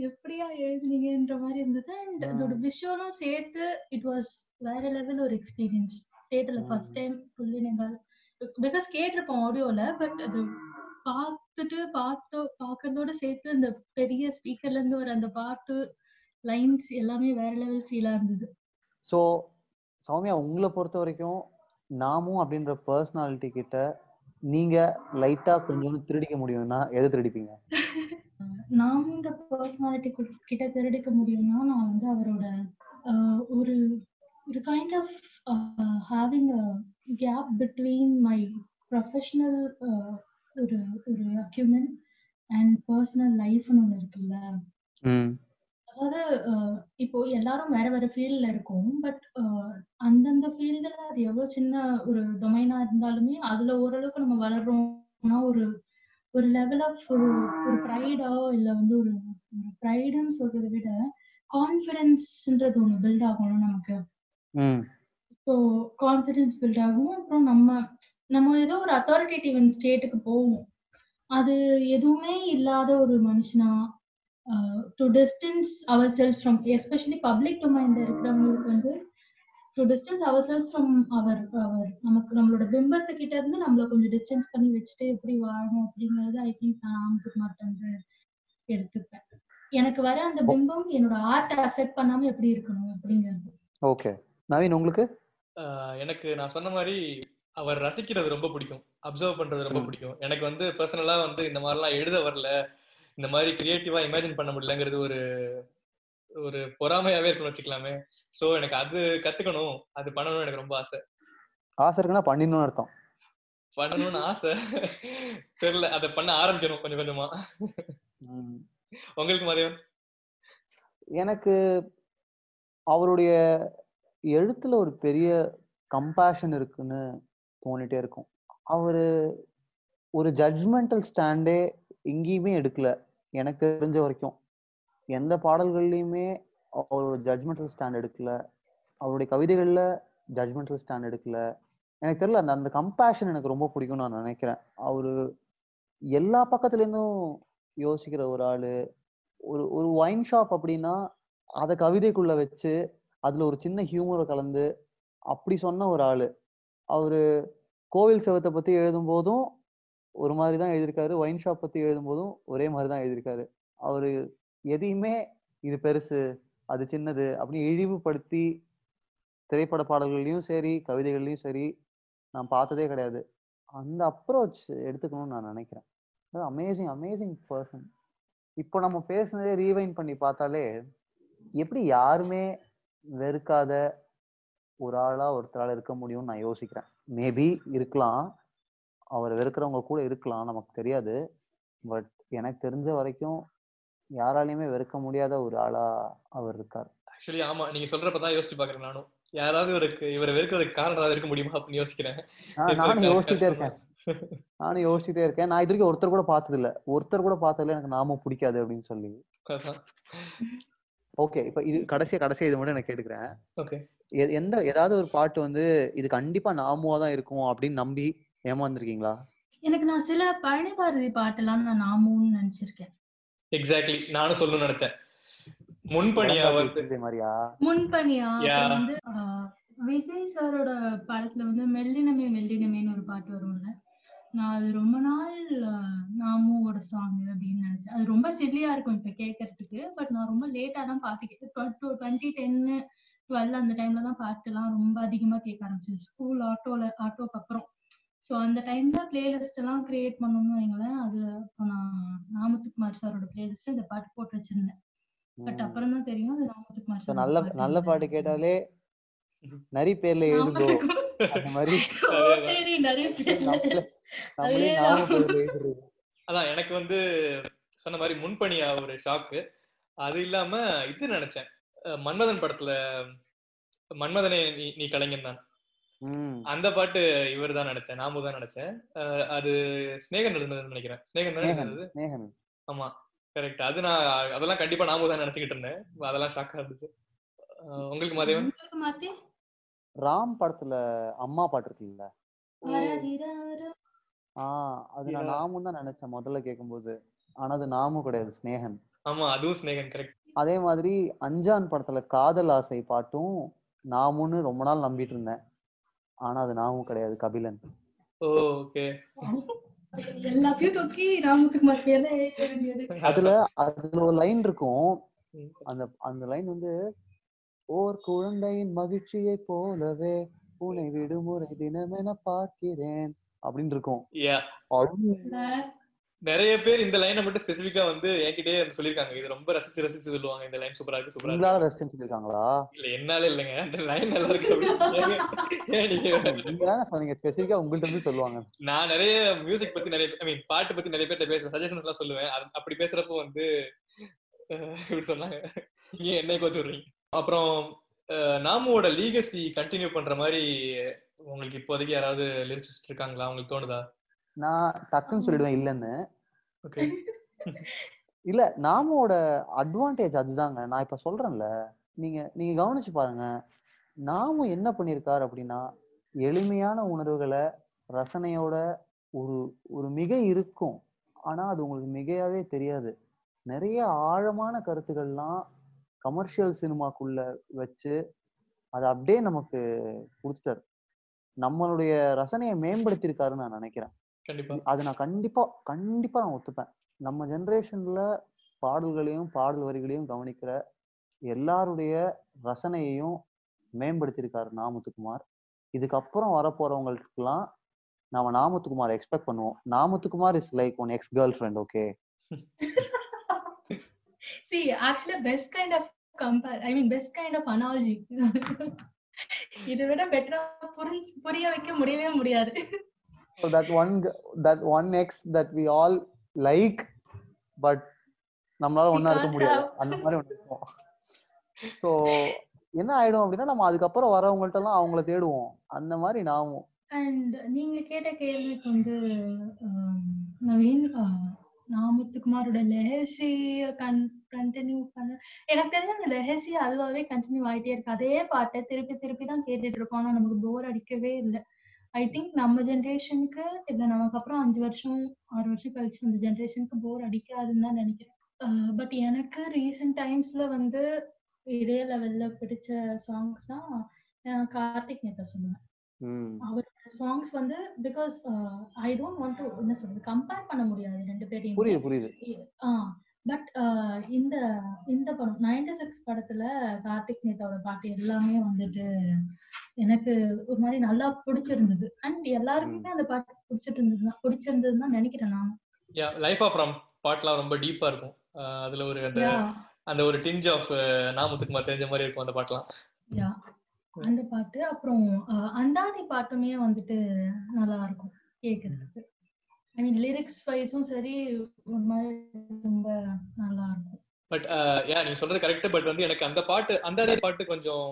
எப்படியா எழுதுனீங்கன்ற மாதிரி இருந்தது. அண்ட் அதோட விஷுவலும் சேர்த்து இட் வாஸ் வேற லெவல் ஒரு எக்ஸ்பீரியன்ஸ் தியேட்டர்ல ஃபர்ஸ்ட் டைம். பிகாஸ் கேட்டிருப்போம் ஆடியோல, பட் அது பார்க்கறதோட சேர்த்து அந்த பெரிய ஸ்பீக்கர்ல இருந்து வர அந்த பாட்டு லைன்ஸ் எல்லாமே வேற லெவல் ஃபீலா இருந்தது. ஸோ சௌமியா, உங்களை பொறுத்த வரைக்கும் நாமும் அப்படின்ற பர்சனாலிட்டி கிட்ட நீங்க லைட்டா கொஞ்சம் திருடிக்க முடியும்னா எதை திருடிப்பீங்க? நாமன்ற பர்சனாலிட்டி கிட்ட திருடிக்க முடியும்னா நான் வந்து அவரோட ஒரு ஒரு kind of having a gap between my professional ஒரு ஒரு அக்யூமெண்ட் அண்ட் பர்சனல் லைஃப்னு ஒன்று இருக்குல்ல. அதாவது இப்போ எல்லாரும் வேற வேற ஃபீல்ட்ல இருக்கும், பட் அந்தந்த ஃபீல்டுல அது எவ்வளவு சின்ன ஒரு டொமைனா இருந்தாலுமே அதுல ஓரளவுக்கு நம்ம வளர்றோம்னா ஒரு ஒரு லெவல் ஆஃப் ஒரு ப்ரைடோ இல்லை வந்து ஒரு ப்ரைடுன்னு சொல்றதை விட கான்ஃபிடென்ஸ்ன்றது ஒன்று பில்ட் ஆகணும் நமக்கு. ஸோ கான்ஃபிடென்ஸ் பில்ட் ஆகும். அப்புறம் நம்ம நம்ம ஏதோ ஒரு அத்தாரிட்டேட்டிவ் ஸ்டேட்டுக்கு போவோம், அது எதுவுமே இல்லாத ஒரு மனுஷனா டு டிஸ்டன்ஸ் அவர் செல்ஃப் ஃப்ரம் எஸ்பெஷலி பப்ளிக் டொமைன்ல இருக்கிறவங்களுக்கு வந்து டு டிஸ்டன்ஸ் அவர் செல்ஃப் ஃப்ரம் அவர் அவர் நமக்கு நம்மளோட பிம்பத்துக்கிட்ட இருந்து நம்மள கொஞ்சம் டிஸ்டன்ஸ் பண்ணி வச்சுட்டு எப்படி வாழணும் அப்படிங்கறது ஐ திங்க் நான் முத்துக்குமார்ட்ட வந்து எடுத்துப்பேன். எனக்கு வர அந்த பிம்பம் என்னோட ஆர்ட்டை அஃபெக்ட் பண்ணாம எப்படி இருக்கணும் அப்படிங்கிறது. ஓகே நவீன், உங்களுக்கு? எனக்கு நான் சொன்ன மாதிரி அவர் ரசிக்கிறது ரொம்ப பிடிக்கும், அப்சர்வ் பண்றது ரொம்ப பிடிக்கும். எனக்கு வந்து பர்சனலா வந்து இந்த மாதிரிலாம் எழுத வரல, இந்த மாதிரி கிரியேட்டிவா இமேஜின் பண்ண முடியலங்கிறது ஒரு ஒரு பொறாமையாவே இருக்கணும் வச்சுக்கலாமே. சோ எனக்கு அது கத்துக்கணும், அது பண்ணணும், எனக்கு ரொம்ப ஆசை. ஆசை இருக்குன்னா பண்ணிடணும் அர்த்தம், பண்ணணும்னு ஆசை. தெரியல, அதை பண்ண ஆரம்பிக்கணும் கொஞ்சம் கொஞ்சமா. உங்களுக்கு மதியம்? எனக்கு அவருடைய எழுத்துல ஒரு பெரிய கம்பேஷன் இருக்குன்னு தோணிட்டே இருக்கும். அவரு ஒரு ஜட்ஜ்மெண்டல் ஸ்டாண்டே எங்கேயுமே எடுக்கல எனக்கு தெரிஞ்ச வரைக்கும். எந்த பாடல்கள்லையுமே ஒரு ஜட்ஜ்மெண்டல் ஸ்டாண்ட் எடுக்கல. அவருடைய கவிதைகளில் ஜட்மெண்டல் ஸ்டாண்ட் எடுக்கல. எனக்கு தெரியல, அந்த அந்த கம்பேஷன் எனக்கு ரொம்ப பிடிக்கும்னு நான் நினைக்கிறேன். அவர் எல்லா பக்கத்துலேருந்தும் யோசிக்கிற ஒரு ஆள். ஒரு ஒரு ஒயின் ஷாப் அப்படின்னா அதை கவிதைக்குள்ளே வச்சு அதில் ஒரு சின்ன ஹியூமரை கலந்து அப்படி சொன்ன ஒரு ஆள். அவர் கோவில் செவத்தை பற்றி எழுதும்போதும் ஒரு மாதிரி தான் எழுதியிருக்காரு, ஒயின் ஷாப் பற்றி எழுதும்போதும் ஒரே மாதிரி தான் எழுதியிருக்காரு. அவர் எதையுமே இது பெருசு அது சின்னது அப்படின்னு இழிவுபடுத்தி திரைப்பட பாடல்கள்லையும் சரி கவிதைகள்லையும் சரி நான் பார்த்ததே கிடையாது. அந்த அப்ரோச் எடுத்துக்கணும்னு நான் நினைக்கிறேன். Amazing amazing person. இப்போ நம்ம பேசுனதே ரீவைண்ட் பண்ணி பார்த்தாலே எப்படி யாருமே வெறுக்காத ஒரு ஆளாக ஒருத்தரால் இருக்க முடியும்னு நான் யோசிக்கிறேன். மேபி இருக்கலாம், அவரை வெறுக்கிறவங்க கூட இருக்கலாம், நமக்கு தெரியாது. பட் எனக்கு தெரிஞ்ச வரைக்கும் யாராலையுமே வெறுக்க முடியாத ஒரு ஆளா அவர் இருக்கார். ஆக்சுவலி ஆமா, நீங்க சொல்றப்பதான் யோசிச்சு பாக்குறேன் நானும். யாராவது இவரை வெறுக்கிறதுக்கு காரணம் ஏதாவது இருக்க முடியுமா அப்படின்னு யோசிக்கிறேன். நானும் யோசிச்சுட்டே இருக்கேன். நான் இது வரைக்கும் ஒருத்தர் கூட பார்த்ததில்ல எனக்கு நாமும் பிடிக்காது அப்படின்னு சொல்லி. ஓகே, இப்ப இது கடைசியா இது மட்டும் நான் கேட்டுக்கிறேன். ஏதாவது ஒரு பாட்டு வந்து இது கண்டிப்பா நாமுவா தான் இருக்கும் அப்படின்னு நம்பி ஏமாந்துருக்கீங்களா? எனக்கு நான் சில பழனி பாரதி பாட்டு எல்லாம் நான் நாமுன்னு நினைச்சிருக்கேன். எக்ஸாக்ட்லி, நானும் சொல்லணும்னு நினைச்சேன். முன்பணியா வந்து விஜய் சாரோட படத்துல வந்து மெல்லினமே மெல்லினமேன்னு ஒரு பாட்டு வரும்ல, நான் அது ரொம்ப நாள் நாமோட சாங் அப்படின்னு நினைச்சேன். அது ரொம்ப சில்லியா இருக்கும் இப்ப கேட்கறதுக்கு, பட் நான் ரொம்ப லேட்டா தான் பாட்டு கேட்டேன். 2010-12 அந்த டைம்ல தான் பாட்டுலாம் ரொம்ப அதிகமா கேட்க ஆரம்பிச்சேன், ஸ்கூல் ஆட்டோக்கு அப்புறம். ஸோ அந்த டைம்ல பிளேலிஸ்ட் எல்லாம் கிரியேட் பண்ணணும்னு வைங்களேன், அது அப்போ நான் நா. முத்துக்குமார் சாரோட பிளேலிஸ்ட் இந்த பாட்டு போட்டு வச்சிருந்தேன். பட் அப்புறம் தான் தெரியும் அது நா. முத்துக்குமார் சார். நல்ல நல்ல பாட்டு கேட்டாலே நிறைய பேர்ல எழுதுவோம் அந்த மாதிரி. அதான் எனக்கு வந்து சொன்ன மாதிரி முன்பணியா ஒரு ஷாக்கு. அது இல்லாம இது நினைச்சேன், மன்மதன் படத்துல மன்மதனே நீ கலைஞன் தான், அந்த பாட்டு இவர் தான் நினைச்சேன், நாம தான் நினைச்சேன். அது ஸ்நேகன் எழுந்ததுன்னு நினைக்கிறேன். ஸ்நேகன் ஆமா கரெக்ட். அது நான் அதெல்லாம் கண்டிப்பா நாம தான் நினைச்சுக்கிட்டு இருந்தேன். அதெல்லாம் ஷாக்கா இருந்துச்சு. உங்களுக்கு மாதேவன் ராம் படத்துல அம்மா பாட்டு இருக்குல்ல, அது நான் நாமும் தான் நினைச்சேன் முதல்ல கேட்கும்போது. ஆனா அது நாமும் கிடையாது, ஸ்நேகன். ஆமா, அதுவும் ஸ்நேகன் கரெக்ட். அதே மாதிரி அஞ்சான் படத்துல காதல் ஆசை பாட்டும் நாமுன்னு ரொம்ப நாள் நம்பிட்டு இருந்தேன். ஆனா அது நாமும் கிடையாது, கபிலன். ஓகே, அதுல ஒரு லைன் இருக்கும், அந்த லைன் வந்து ஓர் குழந்தையின் மகிழ்ச்சியை போலவே உன்னை விடுமுறை தினமென பார்க்கிறேன் அப்படின்னு இருக்கும். நிறைய பேர் இந்த லைனை மட்டும் ஸ்பெசிபிக்கா வந்து என்கிட்டே சொல்லிருக்காங்க, இது ரொம்ப ரசிச்சு சொல்லுவாங்க, இந்த லைன் சூப்பரா இருக்கு சூப்பரா ரசிச்சுன்னு சொல்லிருக்காங்களா? இல்ல என்னால இல்லைங்க, இந்த லைன் நல்லா இருக்கு. உங்கள்கிட்ட இருந்து சொல்லுவாங்க. நான் நிறைய மியூசிக் பத்தி பாட்டு பத்தி நிறைய பேர்ட்ட பேசுவேன், சஜஷன்ஸ் எல்லாம் சொல்லுவேன். அப்படி பேசுறப்போ வந்து இப்படி சொன்னாங்க, இங்க என்னை கோத்து விடுறீங்க. அப்புறம் நாமோட லீகசி கண்டினியூ பண்ற மாதிரி உங்களுக்கு இப்போதைக்கு யாராவது லிரிசிஸ்ட் இருக்காங்களா? உங்களுக்கு தோணுதா? நான் டக்குன்னு சொல்லிடுவேன் இல்லைன்னு. ஓகே, இல்ல நாமோட அட்வான்டேஜ் அதுதாங்க. நான் இப்ப சொல்றேன்ல, நீங்க கவனிச்சு பாருங்க, நாமும் என்ன பண்ணிருக்காரு அப்படின்னா எளிமையான உணர்வுகளை ரசனையோட ஒரு மிகை இருக்கும், ஆனா அது உங்களுக்கு மிகையாவே தெரியாது. நிறைய ஆழமான கருத்துக்கள்லாம் கமர்ஷியல் சினிமாக்குள்ள வச்சு அதை அப்படியே நமக்கு கொடுத்துட்டாரு. நம்மளுடைய ரசனையை மேம்படுத்திருக்காருன்னு நான் நினைக்கிறேன். அது நான் கண்டிப்பா நான் ஒத்துப்பேன். நம்ம ஜெனரேஷன்ல பாடல்களையும் பாடல் வரிகளையும் கவனிக்கிற எல்லாருடைய ரசனையையும் மேம்படுத்தியிருக்காரு நா. முத்துக்குமார். இதுக்கப்புறம் வரப்போறவங்களுக்குலாம் நாம நா. முத்துக்குமார் எக்ஸ்பெக்ட் பண்ணுவோம். நா. முத்துக்குமார் is like one ex girl friend. Okay, see actually best kind of compare best kind of analogy இத விட பெட்டரா புரிய வைக்க முடியவே முடியாது. So that one ex that we all like, but நம்மளால ஒண்ணா இருக்க முடியாது, அந்த மாதிரி ஒண்ணு இருக்கும். சோ என்ன ஆயிடும் அப்படின்னா நம்ம அதுக்கப்புறம் வரவங்கள்ட்ட எல்லாம் அவங்கள தேடுவோம், அந்த மாதிரி நாமும். அண்ட் நீங்க கேட்ட கேள்விக்கு வந்து நவீன் நாமுத்துக்குமாரோட லெஹசிய கண்டினியூ பண்ண எனக்கு தெரிஞ்ச அந்த லெஹசிய அதுவாகவே கண்டினியூ ஆகிட்டே இருக்கு. அதே பாட்டை திருப்பி திருப்பி தான் கேட்டுட்டு இருக்கோம். ஆனால் நமக்கு போர் அடிக்கவே இல்லை. ஐ திங்க் நம்ம ஜென்ரேஷனுக்கு இல்லை, நமக்கு அப்புறம் 5 வருஷம் 6 வருஷம் கழிச்சு அந்த ஜென்ரேஷனுக்கு போர் அடிக்காதுன்னு தான் நினைக்கிறேன். பட் எனக்கு ரீசெண்ட் டைம்ஸ்ல வந்து இதே லெவல்ல பிடிச்ச சாங்ஸ் தான் கார்த்திக் நேத்தா சொல்லுவேன். அவரோட சாங்ஸ் வந்து because I don't want to என்ன சொல்றது, கம்பேர் பண்ண முடியாது ரெண்டு பேரையும். பட் இந்த இந்த படம் 96 படத்துல கார்த்திக் நேதாவோட பாட்டு எல்லாமே வந்துட்டு எனக்கு ஒரு மாதிரி நல்லா பிடிச்சிருந்தது. அண்ட் எல்லாருக்குமே அந்த பாட்டு பிடிச்சிருந்ததுன்னு தான் நினைக்கிறேன். நான் லைஃப் ஆஃப் ராம் பாட்டுலாம் ரொம்ப டீப்பா இருக்கும். அதுல ஒரு அந்த ஒரு டிஞ்ச் ஆஃப் நா. முத்துக்குமார் தெரிஞ்ச மாதிரி இருக்கும் அந்த பாட்டுலாம். அந்த பாட்டு அப்புறம் அந்தாதி பாட்டுமே வந்துட்டு நல்லா இருக்கும் கேக்குறதுக்கு. ஐ மீன் லிரிக்ஸ் வைஸும் சரி, ஒரு மாதிரி ரொம்ப நல்லா இருக்கும். பட் நீ சொல்றது கரெக்ட். பட் வந்து எனக்கு அந்த பாட்டு அந்தாதி பாட்டு கொஞ்சம்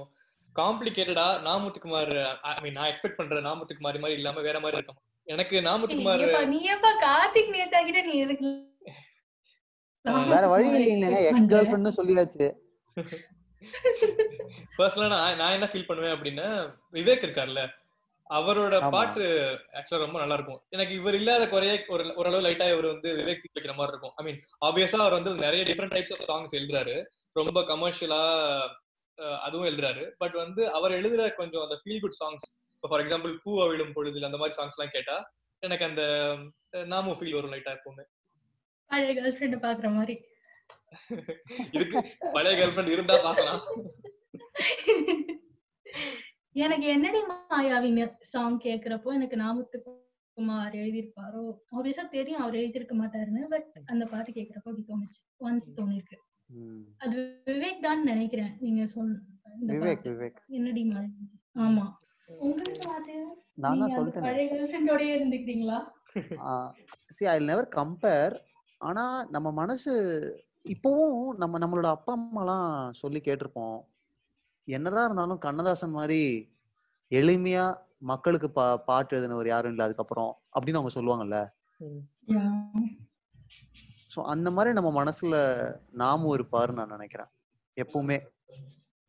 காம்ப்ளிகேட்டடா நா. முத்துக்குமார் ஐ மீன் நான் எக்ஸ்பெக்ட் பண்ற நா. முத்துக்குமார் மாதிரி இல்லாம வேற மாதிரி இருக்கும் எனக்கு நா. முத்துக்குமார் நீ எப்ப கார்த்திக் நேதா கிட்ட நீ எதுக்கு வேற வழி இல்லைங்க, எக்ஸ் கேர்ள் ஃப்ரெண்ட்னு சொல்லியாச்சு. பர்சனலா நான் என்ன ஃபீல் பண்ணுவேன் அப்படின்னா, விவேக் இருக்கார்ல, அவரோட பாட்டு ஆக்சுவலா ரொம்ப நல்லா இருக்கும். எனக்கு இவர் இல்லாத குறைய ஓரளவு லைட்டா இவர் வந்து விவேக் வைக்கிற மாதிரி இருக்கும். ஐ மீன் ஆப்வியஸா அவர் வந்து நிறைய டிஃப்ரெண்ட் டைப்ஸ் ஆஃப் சாங்ஸ் எழுதுறாரு, ரொம்ப கமர்ஷியலா அதுவும் எழுதுறாரு. பட் வந்து அவர் எழுதுற கொஞ்சம் அந்த ஃபீல் குட் சாங்ஸ், இப்போ ஃபார் எக்ஸாம்பிள் பூ அவிழும் பொழுதில் அந்த மாதிரி சாங்ஸ் எல்லாம் கேட்டா எனக்கு அந்த நாமோ ஃபீல் வரும் லைட்டா எப்பவுமே. பழைய கேர்ள் ஃப்ரெண்ட் பாக்குற மாதிரி இருக்கு. பழைய கேர்ள் ஃப்ரெண்ட் இருந்தா பார்க்கலாம். எனக்கு என்னடி மாயாவிங்க சாங் கேக்குறப்போ எனக்கு நா. முத்துக்குமார் எழுதியிருப்பாரோ, ஆப்வியஸா தெரியும் அவர் எழுதியிருக்க மாட்டாருன்னு. பட் அந்த பாட்டு கேக்குறப்போ அப்படி தோணுச்சு, ஒன்ஸ் தோணிருக்கு. அது விவேக் தான் நினைக்கிறேன். நீங்க சொல்லுங்க என்னடி மாயா. ஆமா, உங்களுக்கு பழைய கேர்ள் ஃப்ரெண்டோடயே இருந்துக்கிறீங்களா? ஆனா நம்ம மனசு இப்பவும் நம்மளோட அப்பா அம்மாலாம் சொல்லி கேட்டிருப்போம். என்னதான் இருந்தாலும் கண்ணதாசன் மாதிரி எளிமையா மக்களுக்கு பாட்டு எழுதினவர் யாரும் இல்லை அதுக்கப்புறம் அப்படின்னு அவங்க சொல்லுவாங்கல்ல. சோ அந்த மாதிரி நம்ம மனசுல நாமும் இருப்பாருன்னு நான் நினைக்கிறேன் எப்பவுமே.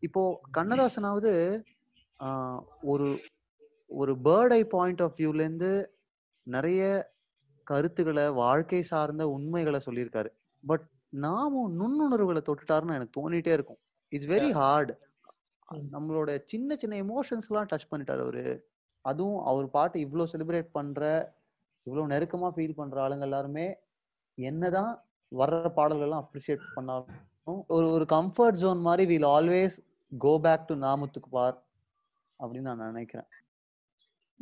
இப்போ கண்ணதாசனாவது ஒரு ஒரு பேர்ட் ஐ பாயிண்ட் ஆஃப் வியூல இருந்து நிறைய கருத்துக்களை, வாழ்க்கை சார்ந்த உண்மைகளை சொல்லியிருக்காரு. பட் நாமும் நுண்ணுணர்வுகளை தொட்டுட்டாருன்னு எனக்கு தோணிட்டே இருக்கும். It's very hard. நம்மளோட சின்ன சின்ன எமோஷன்ஸ் எல்லாம் டச் பண்ணிட்டாரு அவரு. அதுவும் அவர் பாட்டு இவ்வளோ செலிப்ரேட் பண்ற, இவ்வளோ நெருக்கமா ஃபீல் பண்ற ஆளுங்க எல்லாருமே என்னதான் வர்ற பாடல்கள்லாம் அப்ரிஷியேட் பண்ணாலும் ஒரு கம்ஃபர்ட் ஜோன் மாதிரி will always go back to நா. முத்துக்குமார் அப்படின்னு நான் நினைக்கிறேன்.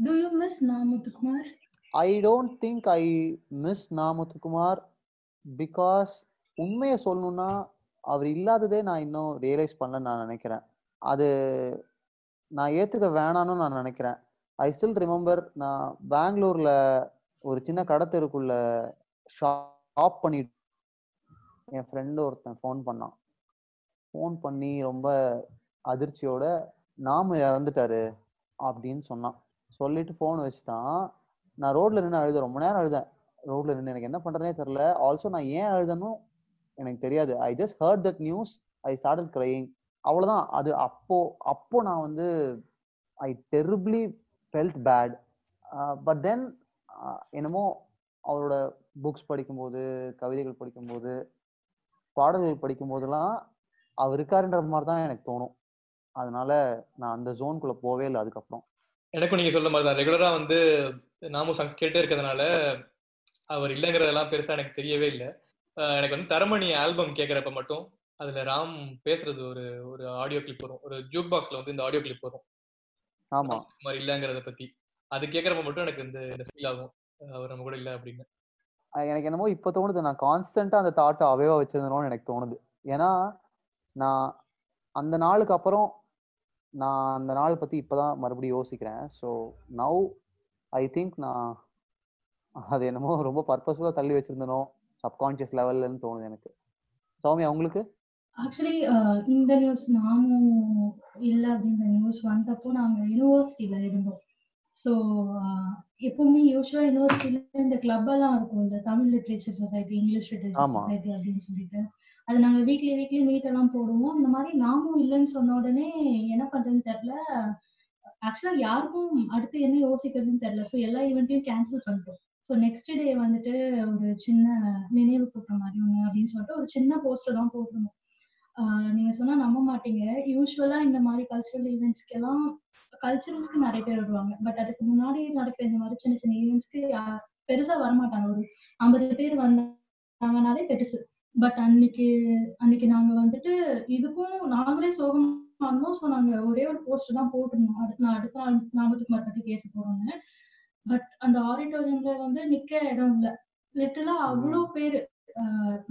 Do you miss Na. Muthukumaar? I don't think I miss Na. Muthukumaar because உண்மையை சொல்லணும்னா அவர் இல்லாததே நான் இன்னும் ரியலைஸ் பண்ணலன்னு நான் நினைக்கிறேன். அது நான் ஏற்றுக்க வேணான்னு நான் நினைக்கிறேன். ஐ ஸ்டில் ரிமெம்பர், நான் பெங்களூரில் ஒரு சின்ன கடத்தெருக்குள்ள ஷாப் பண்ணிட்டு என் ஃப்ரெண்டு ஒருத்தன் ஃபோன் பண்ணி ரொம்ப அதிர்ச்சியோட நாம இறந்துட்டாரு அப்படின்னு சொன்னான். சொல்லிட்டு ஃபோன் வச்சுட்டான். நான் ரோட்ல நின்று அழுதேன், ரொம்ப நேரம் அழுதேன் ரோட்ல நின்று. எனக்கு என்ன பண்றேனே தெரியல. ஆல்சோ நான் ஏன் அழுதனும் எனக்கு தெரியாது. I just heard that news, I started crying, அவ்வளோதான். அது அப்போ நான் வந்து I terribly felt bad. But then என்னமோ அவரோட புக்ஸ் படிக்கும்போது, கவிதைகள் படிக்கும்போது, பாடல்கள் படிக்கும்போதெல்லாம் அவர் இருக்காருன்ற மாதிரி தான் எனக்கு தோணும். அதனால நான் அந்த ஜோனுக்குள்ள போவே இல்லை அதுக்கப்புறம். எனக்கும் நீங்க சொல்ற மாதிரி தான் ரெகுலரா வந்து நாமும் சாங்ஸ் கேட்டே இருக்கிறதுனால அவர் இல்லைங்கிறதெல்லாம் பெருசா எனக்கு தெரியவே இல்லை. எனக்கு வந்து தரமணி ஆல்பம் கேட்கறப்ப மட்டும் அதுல ராம் பேசுறது ஒரு ஆடியோ கிளிப் வரும், ஒரு ஜூக் பாக்ஸ்ல வந்து இந்த ஆடியோ கிளிப் வரும். ஆமா, மாதிரி இல்லைங்கிறத பத்தி அது கேட்கறப்ப மட்டும் எனக்கு இந்த ஃபீல் ஆகும், அவர் நம்ம கூட இல்லை அப்படின்னு. எனக்கு என்னமோ இப்போ தோணுது, நான் கான்ஸ்டன்டா அந்த தாட்டை அவேவா வச்சிருந்தோம்னு எனக்கு தோணுது. ஏன்னா நான் அந்த நாளுக்கு அப்புறம் நான் அந்த நாள் பத்தி இப்பதான் மறுபடியும் யோசிக்கிறேன். ஸோ நவ் ஐ திங்க் நான் அது என்னமோ ரொம்ப பர்பஸ்ஃபுல்லா தள்ளி வச்சிருந்தனோ சப்கான்ஷியஸ் லெவல்லன்னு தோணுது எனக்கு. சௌமியா, உங்களுக்கு ஆக்சுவலி இந்த நியூஸ் நானும் இல்லை அப்படின்ற நியூஸ் வந்தப்போ நாங்கள் யூனிவர்சிட்டியில இருந்தோம். ஸோ எப்பவுமே யூஸ்வலாக யூனிவர்சிட்டியில இந்த கிளப் எல்லாம் இருக்கும், இந்த Tamil literature society, English literature society அப்படின்னு சொல்லிட்டு. அது நாங்கள் வீக்லி மீட்டெல்லாம் போடுவோம். இந்த மாதிரி நாமும் இல்லைன்னு சொன்ன உடனே என்ன பண்றதுன்னு தெரியல, ஆக்சுவலா யாருக்கும் அடுத்து என்ன யோசிக்கிறதுன்னு தெரியல. ஸோ எல்லா ஈவெண்ட்டையும் கேன்சல் பண்ணிட்டோம். ஸோ நெக்ஸ்ட் டே வந்துட்டு ஒரு சின்ன நினைவு கூட்டம் மாதிரி ஒன்று அப்படின்னு சொல்லிட்டு ஒரு சின்ன போஸ்டர் தான் போட்டிருந்தோம். நீங்க சொன்னா நம்ப மாட்டீங்க, யூஸ்வலா இந்த மாதிரி கல்ச்சுரல் ஈவெண்ட்ஸ்க்கெல்லாம் கல்ச்சுரல்ஸ்க்கு நிறைய பேர் வருவாங்க, பட் அதுக்கு முன்னாடி நடக்கிற இந்த மாதிரி சின்ன சின்ன ஈவெண்ட்ஸ்க்கு பெருசா வரமாட்டாங்க. ஒரு 50 பேர் வந்தாங்கனாலே பெருசு. பட் அன்னைக்கு நாங்க வந்துட்டு இதுக்கும் நாங்களே சோகம் பண்ணோம். ஸோ நாங்க ஒரே ஒரு போஸ்ட் தான் போட்டிருந்தோம், அடுத்த நாள் நா. முத்துக்குமார் பத்தி பேச போறோம்னு. பட் அந்த ஆடிட்டோரியம்ல வந்து நிக்க இடம் இல்லை, லிட்டரலா அவ்வளோ பேரு.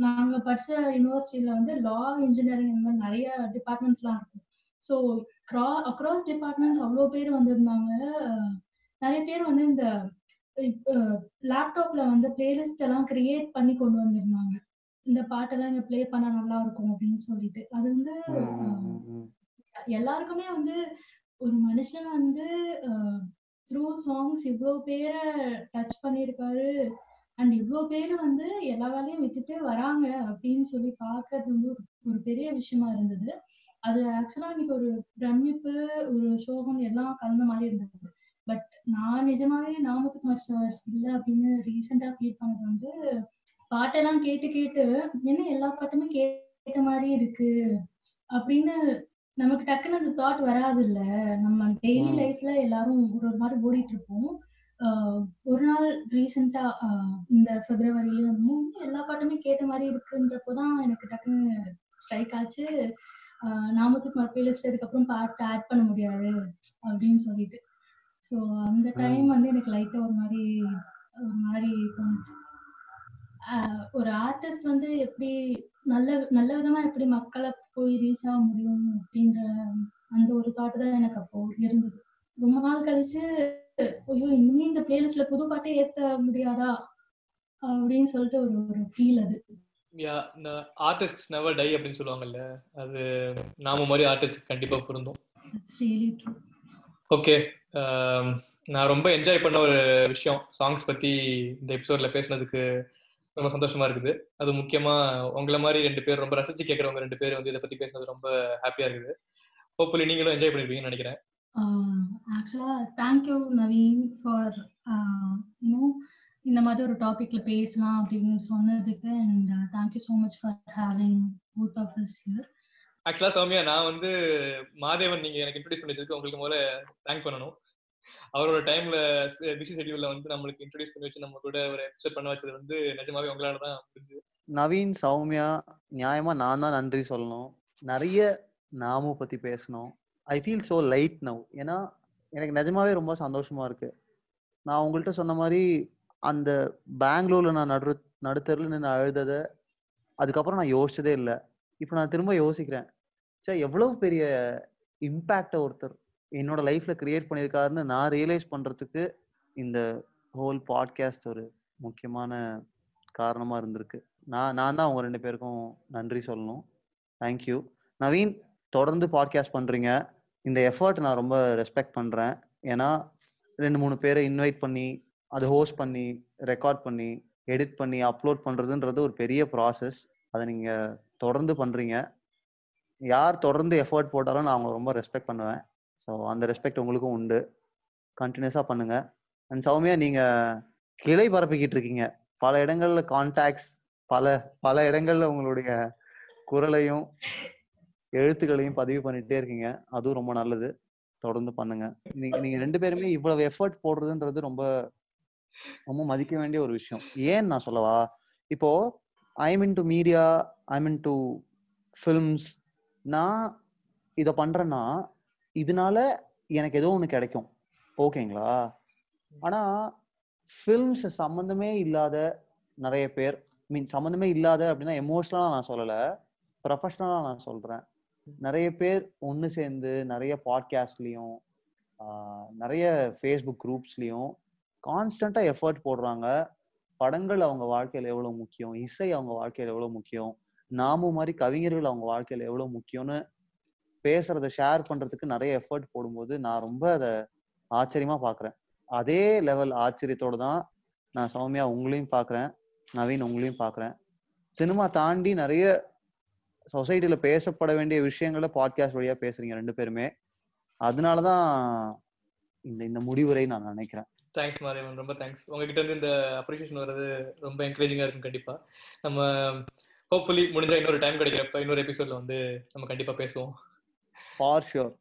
நாங்க படிச்ச யூனிவர்சிட்டியில வந்து லா, இன்ஜினியரிங் இந்த மாதிரி நிறைய டிபார்ட்மெண்ட்ஸ் எல்லாம் இருக்கு. ஸோ அக்ராஸ் டிபார்ட்மெண்ட்ஸ் அவ்வளோ பேர் வந்திருந்தாங்க. நிறைய பேர் வந்து இந்த லேப்டாப்ல வந்து பிளேலிஸ்ட் எல்லாம் கிரியேட் பண்ணி கொண்டு வந்திருந்தாங்க, இந்த பாட்டெல்லாம் இங்க பிளே பண்ண நல்லா இருக்கும் அப்படின்னு சொல்லிட்டு. அது வந்து எல்லாருக்குமே வந்து ஒரு மனுஷன் வந்து த்ரூ சாங்ஸ் இவ்வளோ பேரை டச் பண்ணியிருக்காரு, அண்ட் இவ்வளோ பேர் வந்து எல்லா வேலையும் விட்டுட்டு வராங்க அப்படின்னு சொல்லி பார்க்கறது வந்து ஒரு பெரிய விஷயமா இருந்தது. அது ஆக்சுவலா இன்னைக்கு ஒரு பிரமிப்பு, ஒரு சோகம் எல்லாம் கலந்த மாதிரி இருந்தது. பட் நான் நிஜமாவே நா. முத்துக்குமார் சார் இல்லை அப்படின்னு ரீசெண்டா ஃபீல் பண்ணது வந்து பாட்டெல்லாம் கேட்டு என்ன எல்லா பாட்டுமே கேட்ட மாதிரி இருக்கு அப்படின்னு நமக்கு டக்குன்னு அந்த தாட் வராது இல்ல. நம்ம டெய்லி லைஃப்ல எல்லாரும் ஒரு ஒரு மாதிரி ஓடிட்டு இருப்போம். ஒரு நாள் ரீசெண்டா இந்த பிப்ரவரியில எல்லா பாட்டுமே கேட்ட மாதிரி இருக்குன்றப்போதான் எனக்கு டக்குன்னு ஸ்ட்ரைக் ஆச்சு. நா. முத்துக்குமார் பிளேலிஸ்ட் அதுக்கப்புறம் பாட்டு ஆட் பண்ண முடியாது அப்படின்னு சொல்லிட்டு. ஸோ அந்த டைம் வந்து எனக்கு லைட்டா ஒரு மாதிரி தோணுச்சு. ஒரு ஆர்டிஸ்ட் வந்து எப்படி நல்ல விதமா எப்படி மக்களை போய் ரீச் ஆக முடியும் அப்படின்ற அந்த ஒரு தாட் தான் எனக்கு அப்போ இருந்தது. ரொம்ப நாள் கழிச்சு ஐயோ இனிமே இந்த பிளேலிஸ்ட்ல புது பாட்டே ஏற்ற முடியாதா அப்படின்னு சொல்லிட்டு ஒரு ஃபீல். அது ஆர்டிஸ்ட்ஸ் நெவர் டை அப்படின்னு சொல்லுவாங்கல்ல, அது நாம மாதிரி ஆர்டிஸ்ட் கண்டிப்பா பொருந்தும். ஓகே, நான் ரொம்ப என்ஜாய் பண்ண ஒரு விஷயம் சாங்ஸ் பத்தி இந்த எபிசோட்ல பேசுனதுக்கு ரொம்ப சந்தோஷமா இருக்குது. அது முக்கியமா உங்களை மாதிரி ரெண்டு பேர் ரொம்ப ரசிச்சு கேட்கறவங்க ரெண்டு பேர் வந்து இதை பத்தி பேசுனது ரொம்ப ஹாப்பியா இருக்குது. ஹோப்ஃபுல்லி நீங்களும் என்ஜாய் பண்ணிருப்பீங்கன்னு நினைக்கிறேன். Actually, thank you, Naveen, for இந்த மாதிரி ஒரு டாபிக்ல பேசலாம் அப்படின்னு சொன்னதுக்கு, and thank you so much for having both of us here. Actually, Soumya, நான் வந்து மாதேவன் நீங்க எனக்கு இன்ட்ரோடியூஸ் பண்ணிச்சதுக்கு உங்களுக்கு முதல்ல தேங்க் பண்ணணும். அவரோட டைம்ல பிஸி ஷெட்யூல்ல வந்து நம்மளுக்கு இன்ட்ரோடியூஸ் பண்ணி வச்சு நம்ம கூட ஒரு எபிசோட் பண்ண வச்சது வந்து நிஜமாவே உங்களால தான். நவீன், சௌமியா, நியாயமா நான் தான் நன்றி சொல்லணும். நிறைய நாம பத்தி பேசணும். I feel so light now. ஏன்னா எனக்கு நிஜமாவே ரொம்ப சந்தோஷமாக இருக்குது. நான் உங்கள்கிட்ட சொன்ன மாதிரி அந்த பெங்களூரில் நான் நடுத்தரில் நின்று அழுததை அதுக்கப்புறம் நான் யோசிச்சதே இல்லை. இப்போ நான் திரும்ப யோசிக்கிறேன், சே எவ்வளோ பெரிய இம்பேக்டை ஒருத்தர் என்னோட லைஃப்பில் க்ரியேட் பண்ணியிருக்காருன்னு நான் ரியலைஸ் பண்ணுறதுக்கு இந்த ஹோல் பாட்காஸ்ட் ஒரு முக்கியமான காரணமாக இருந்திருக்கு. நான் தான் அவங்க ரெண்டு பேருக்கும் நன்றி சொல்லணும். தேங்க்யூ. நவீன், தொடர்ந்து பாட்காஸ்ட் பண்ணுறீங்க. இந்த எஃபர்ட் நான் ரொம்ப ரெஸ்பெக்ட் பண்ணுறேன். ஏன்னா 2-3 பேரை இன்வைட் பண்ணி அதை ஹோஸ்ட் பண்ணி ரெக்கார்ட் பண்ணி எடிட் பண்ணி அப்லோட் பண்ணுறதுன்றது ஒரு பெரிய ப்ராசஸ். அதை நீங்கள் தொடர்ந்து பண்ணுறீங்க. யார் தொடர்ந்து எஃபர்ட் போட்டாலும் நான் அவங்க ரொம்ப ரெஸ்பெக்ட் பண்ணுவேன். ஸோ அந்த ரெஸ்பெக்ட் உங்களுக்கும் உண்டு. கண்டினியூஸாக பண்ணுங்கள். அண்ட் சௌமியா, நீங்கள் கிளை பரப்பிக்கிட்டு இருக்கீங்க பல இடங்களில். கான்டாக்ட்ஸ் பல இடங்களில் உங்களுடைய குரலையும் எழுத்துக்களையும் பதிவு பண்ணிட்டே இருக்கீங்க. அதுவும் ரொம்ப நல்லது. தொடர்ந்து பண்ணுங்க. நீங்க ரெண்டு பேருமே இவ்வளவு எஃபர்ட் போடுறதுன்றது ரொம்ப ரொம்ப மதிக்க வேண்டிய ஒரு விஷயம். ஏன்னு நான் சொல்லவா, இப்போ I'm into media, I'm into films. நான் இதை பண்றேன்னா இதனால எனக்கு ஏதோ ஒன்று கிடைக்கும், ஓகேங்களா? ஆனா ஃபிலிம்ஸ் சம்மந்தமே இல்லாத நிறைய பேர், சம்மந்தமே இல்லாத அப்படின்னா எமோஷனலா நான் சொல்லலை, ப்ரொஃபஷ்னலா நான் சொல்றேன். நிறைய பேர் ஒன்று சேர்ந்து நிறைய பாட்காஸ்ட்லேயும் நிறைய ஃபேஸ்புக் குரூப்ஸ்லேயும் கான்ஸ்டண்ட்டாக எஃபர்ட் போடுறாங்க. படங்கள் அவங்க வாழ்க்கையில் எவ்வளோ முக்கியம், இசை அவங்க வாழ்க்கையில் எவ்வளோ முக்கியம், நாம மாதிரி கவிஞர்கள் அவங்க வாழ்க்கையில் எவ்வளோ முக்கியம்னு பேசுறதை ஷேர் பண்ணுறதுக்கு நிறைய எஃபர்ட் போடும்போது நான் ரொம்ப அதை ஆச்சரியமாக பார்க்குறேன். அதே லெவல் ஆச்சரியத்தோடு தான் நான் சௌமியா உங்களையும் பார்க்குறேன், நவீன் உங்களையும் பார்க்குறேன். சினிமா தாண்டி நிறைய சொசைட்டியில் பேசப்பட வேண்டிய விஷயங்களை பாட்காஸ்ட் வழியாக பேசுறீங்க ரெண்டு பேருமே. அதனால தான் இந்த இந்த முடிவுரை நான் நினைக்கிறேன். தேங்க்ஸ் மாரியவன், ரொம்ப தேங்க்ஸ். உங்ககிட்ட வந்து இந்த அப்ரிஷியேஷன் வர்றது ரொம்ப என்கரேஜிங்காக இருக்கும். கண்டிப்பாக நம்ம ஹோப்ஃபுல்லி முடிஞ்சால் இன்னொரு டைம் கிடைக்கிறப்ப இன்னொரு எபிசோடில் வந்து நம்ம கண்டிப்பாக பேசுவோம். For sure.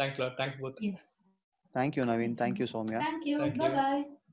Thanks lot. Thanks both. Thank you Naveen. Thank you Soumya. Thank you. Bye by.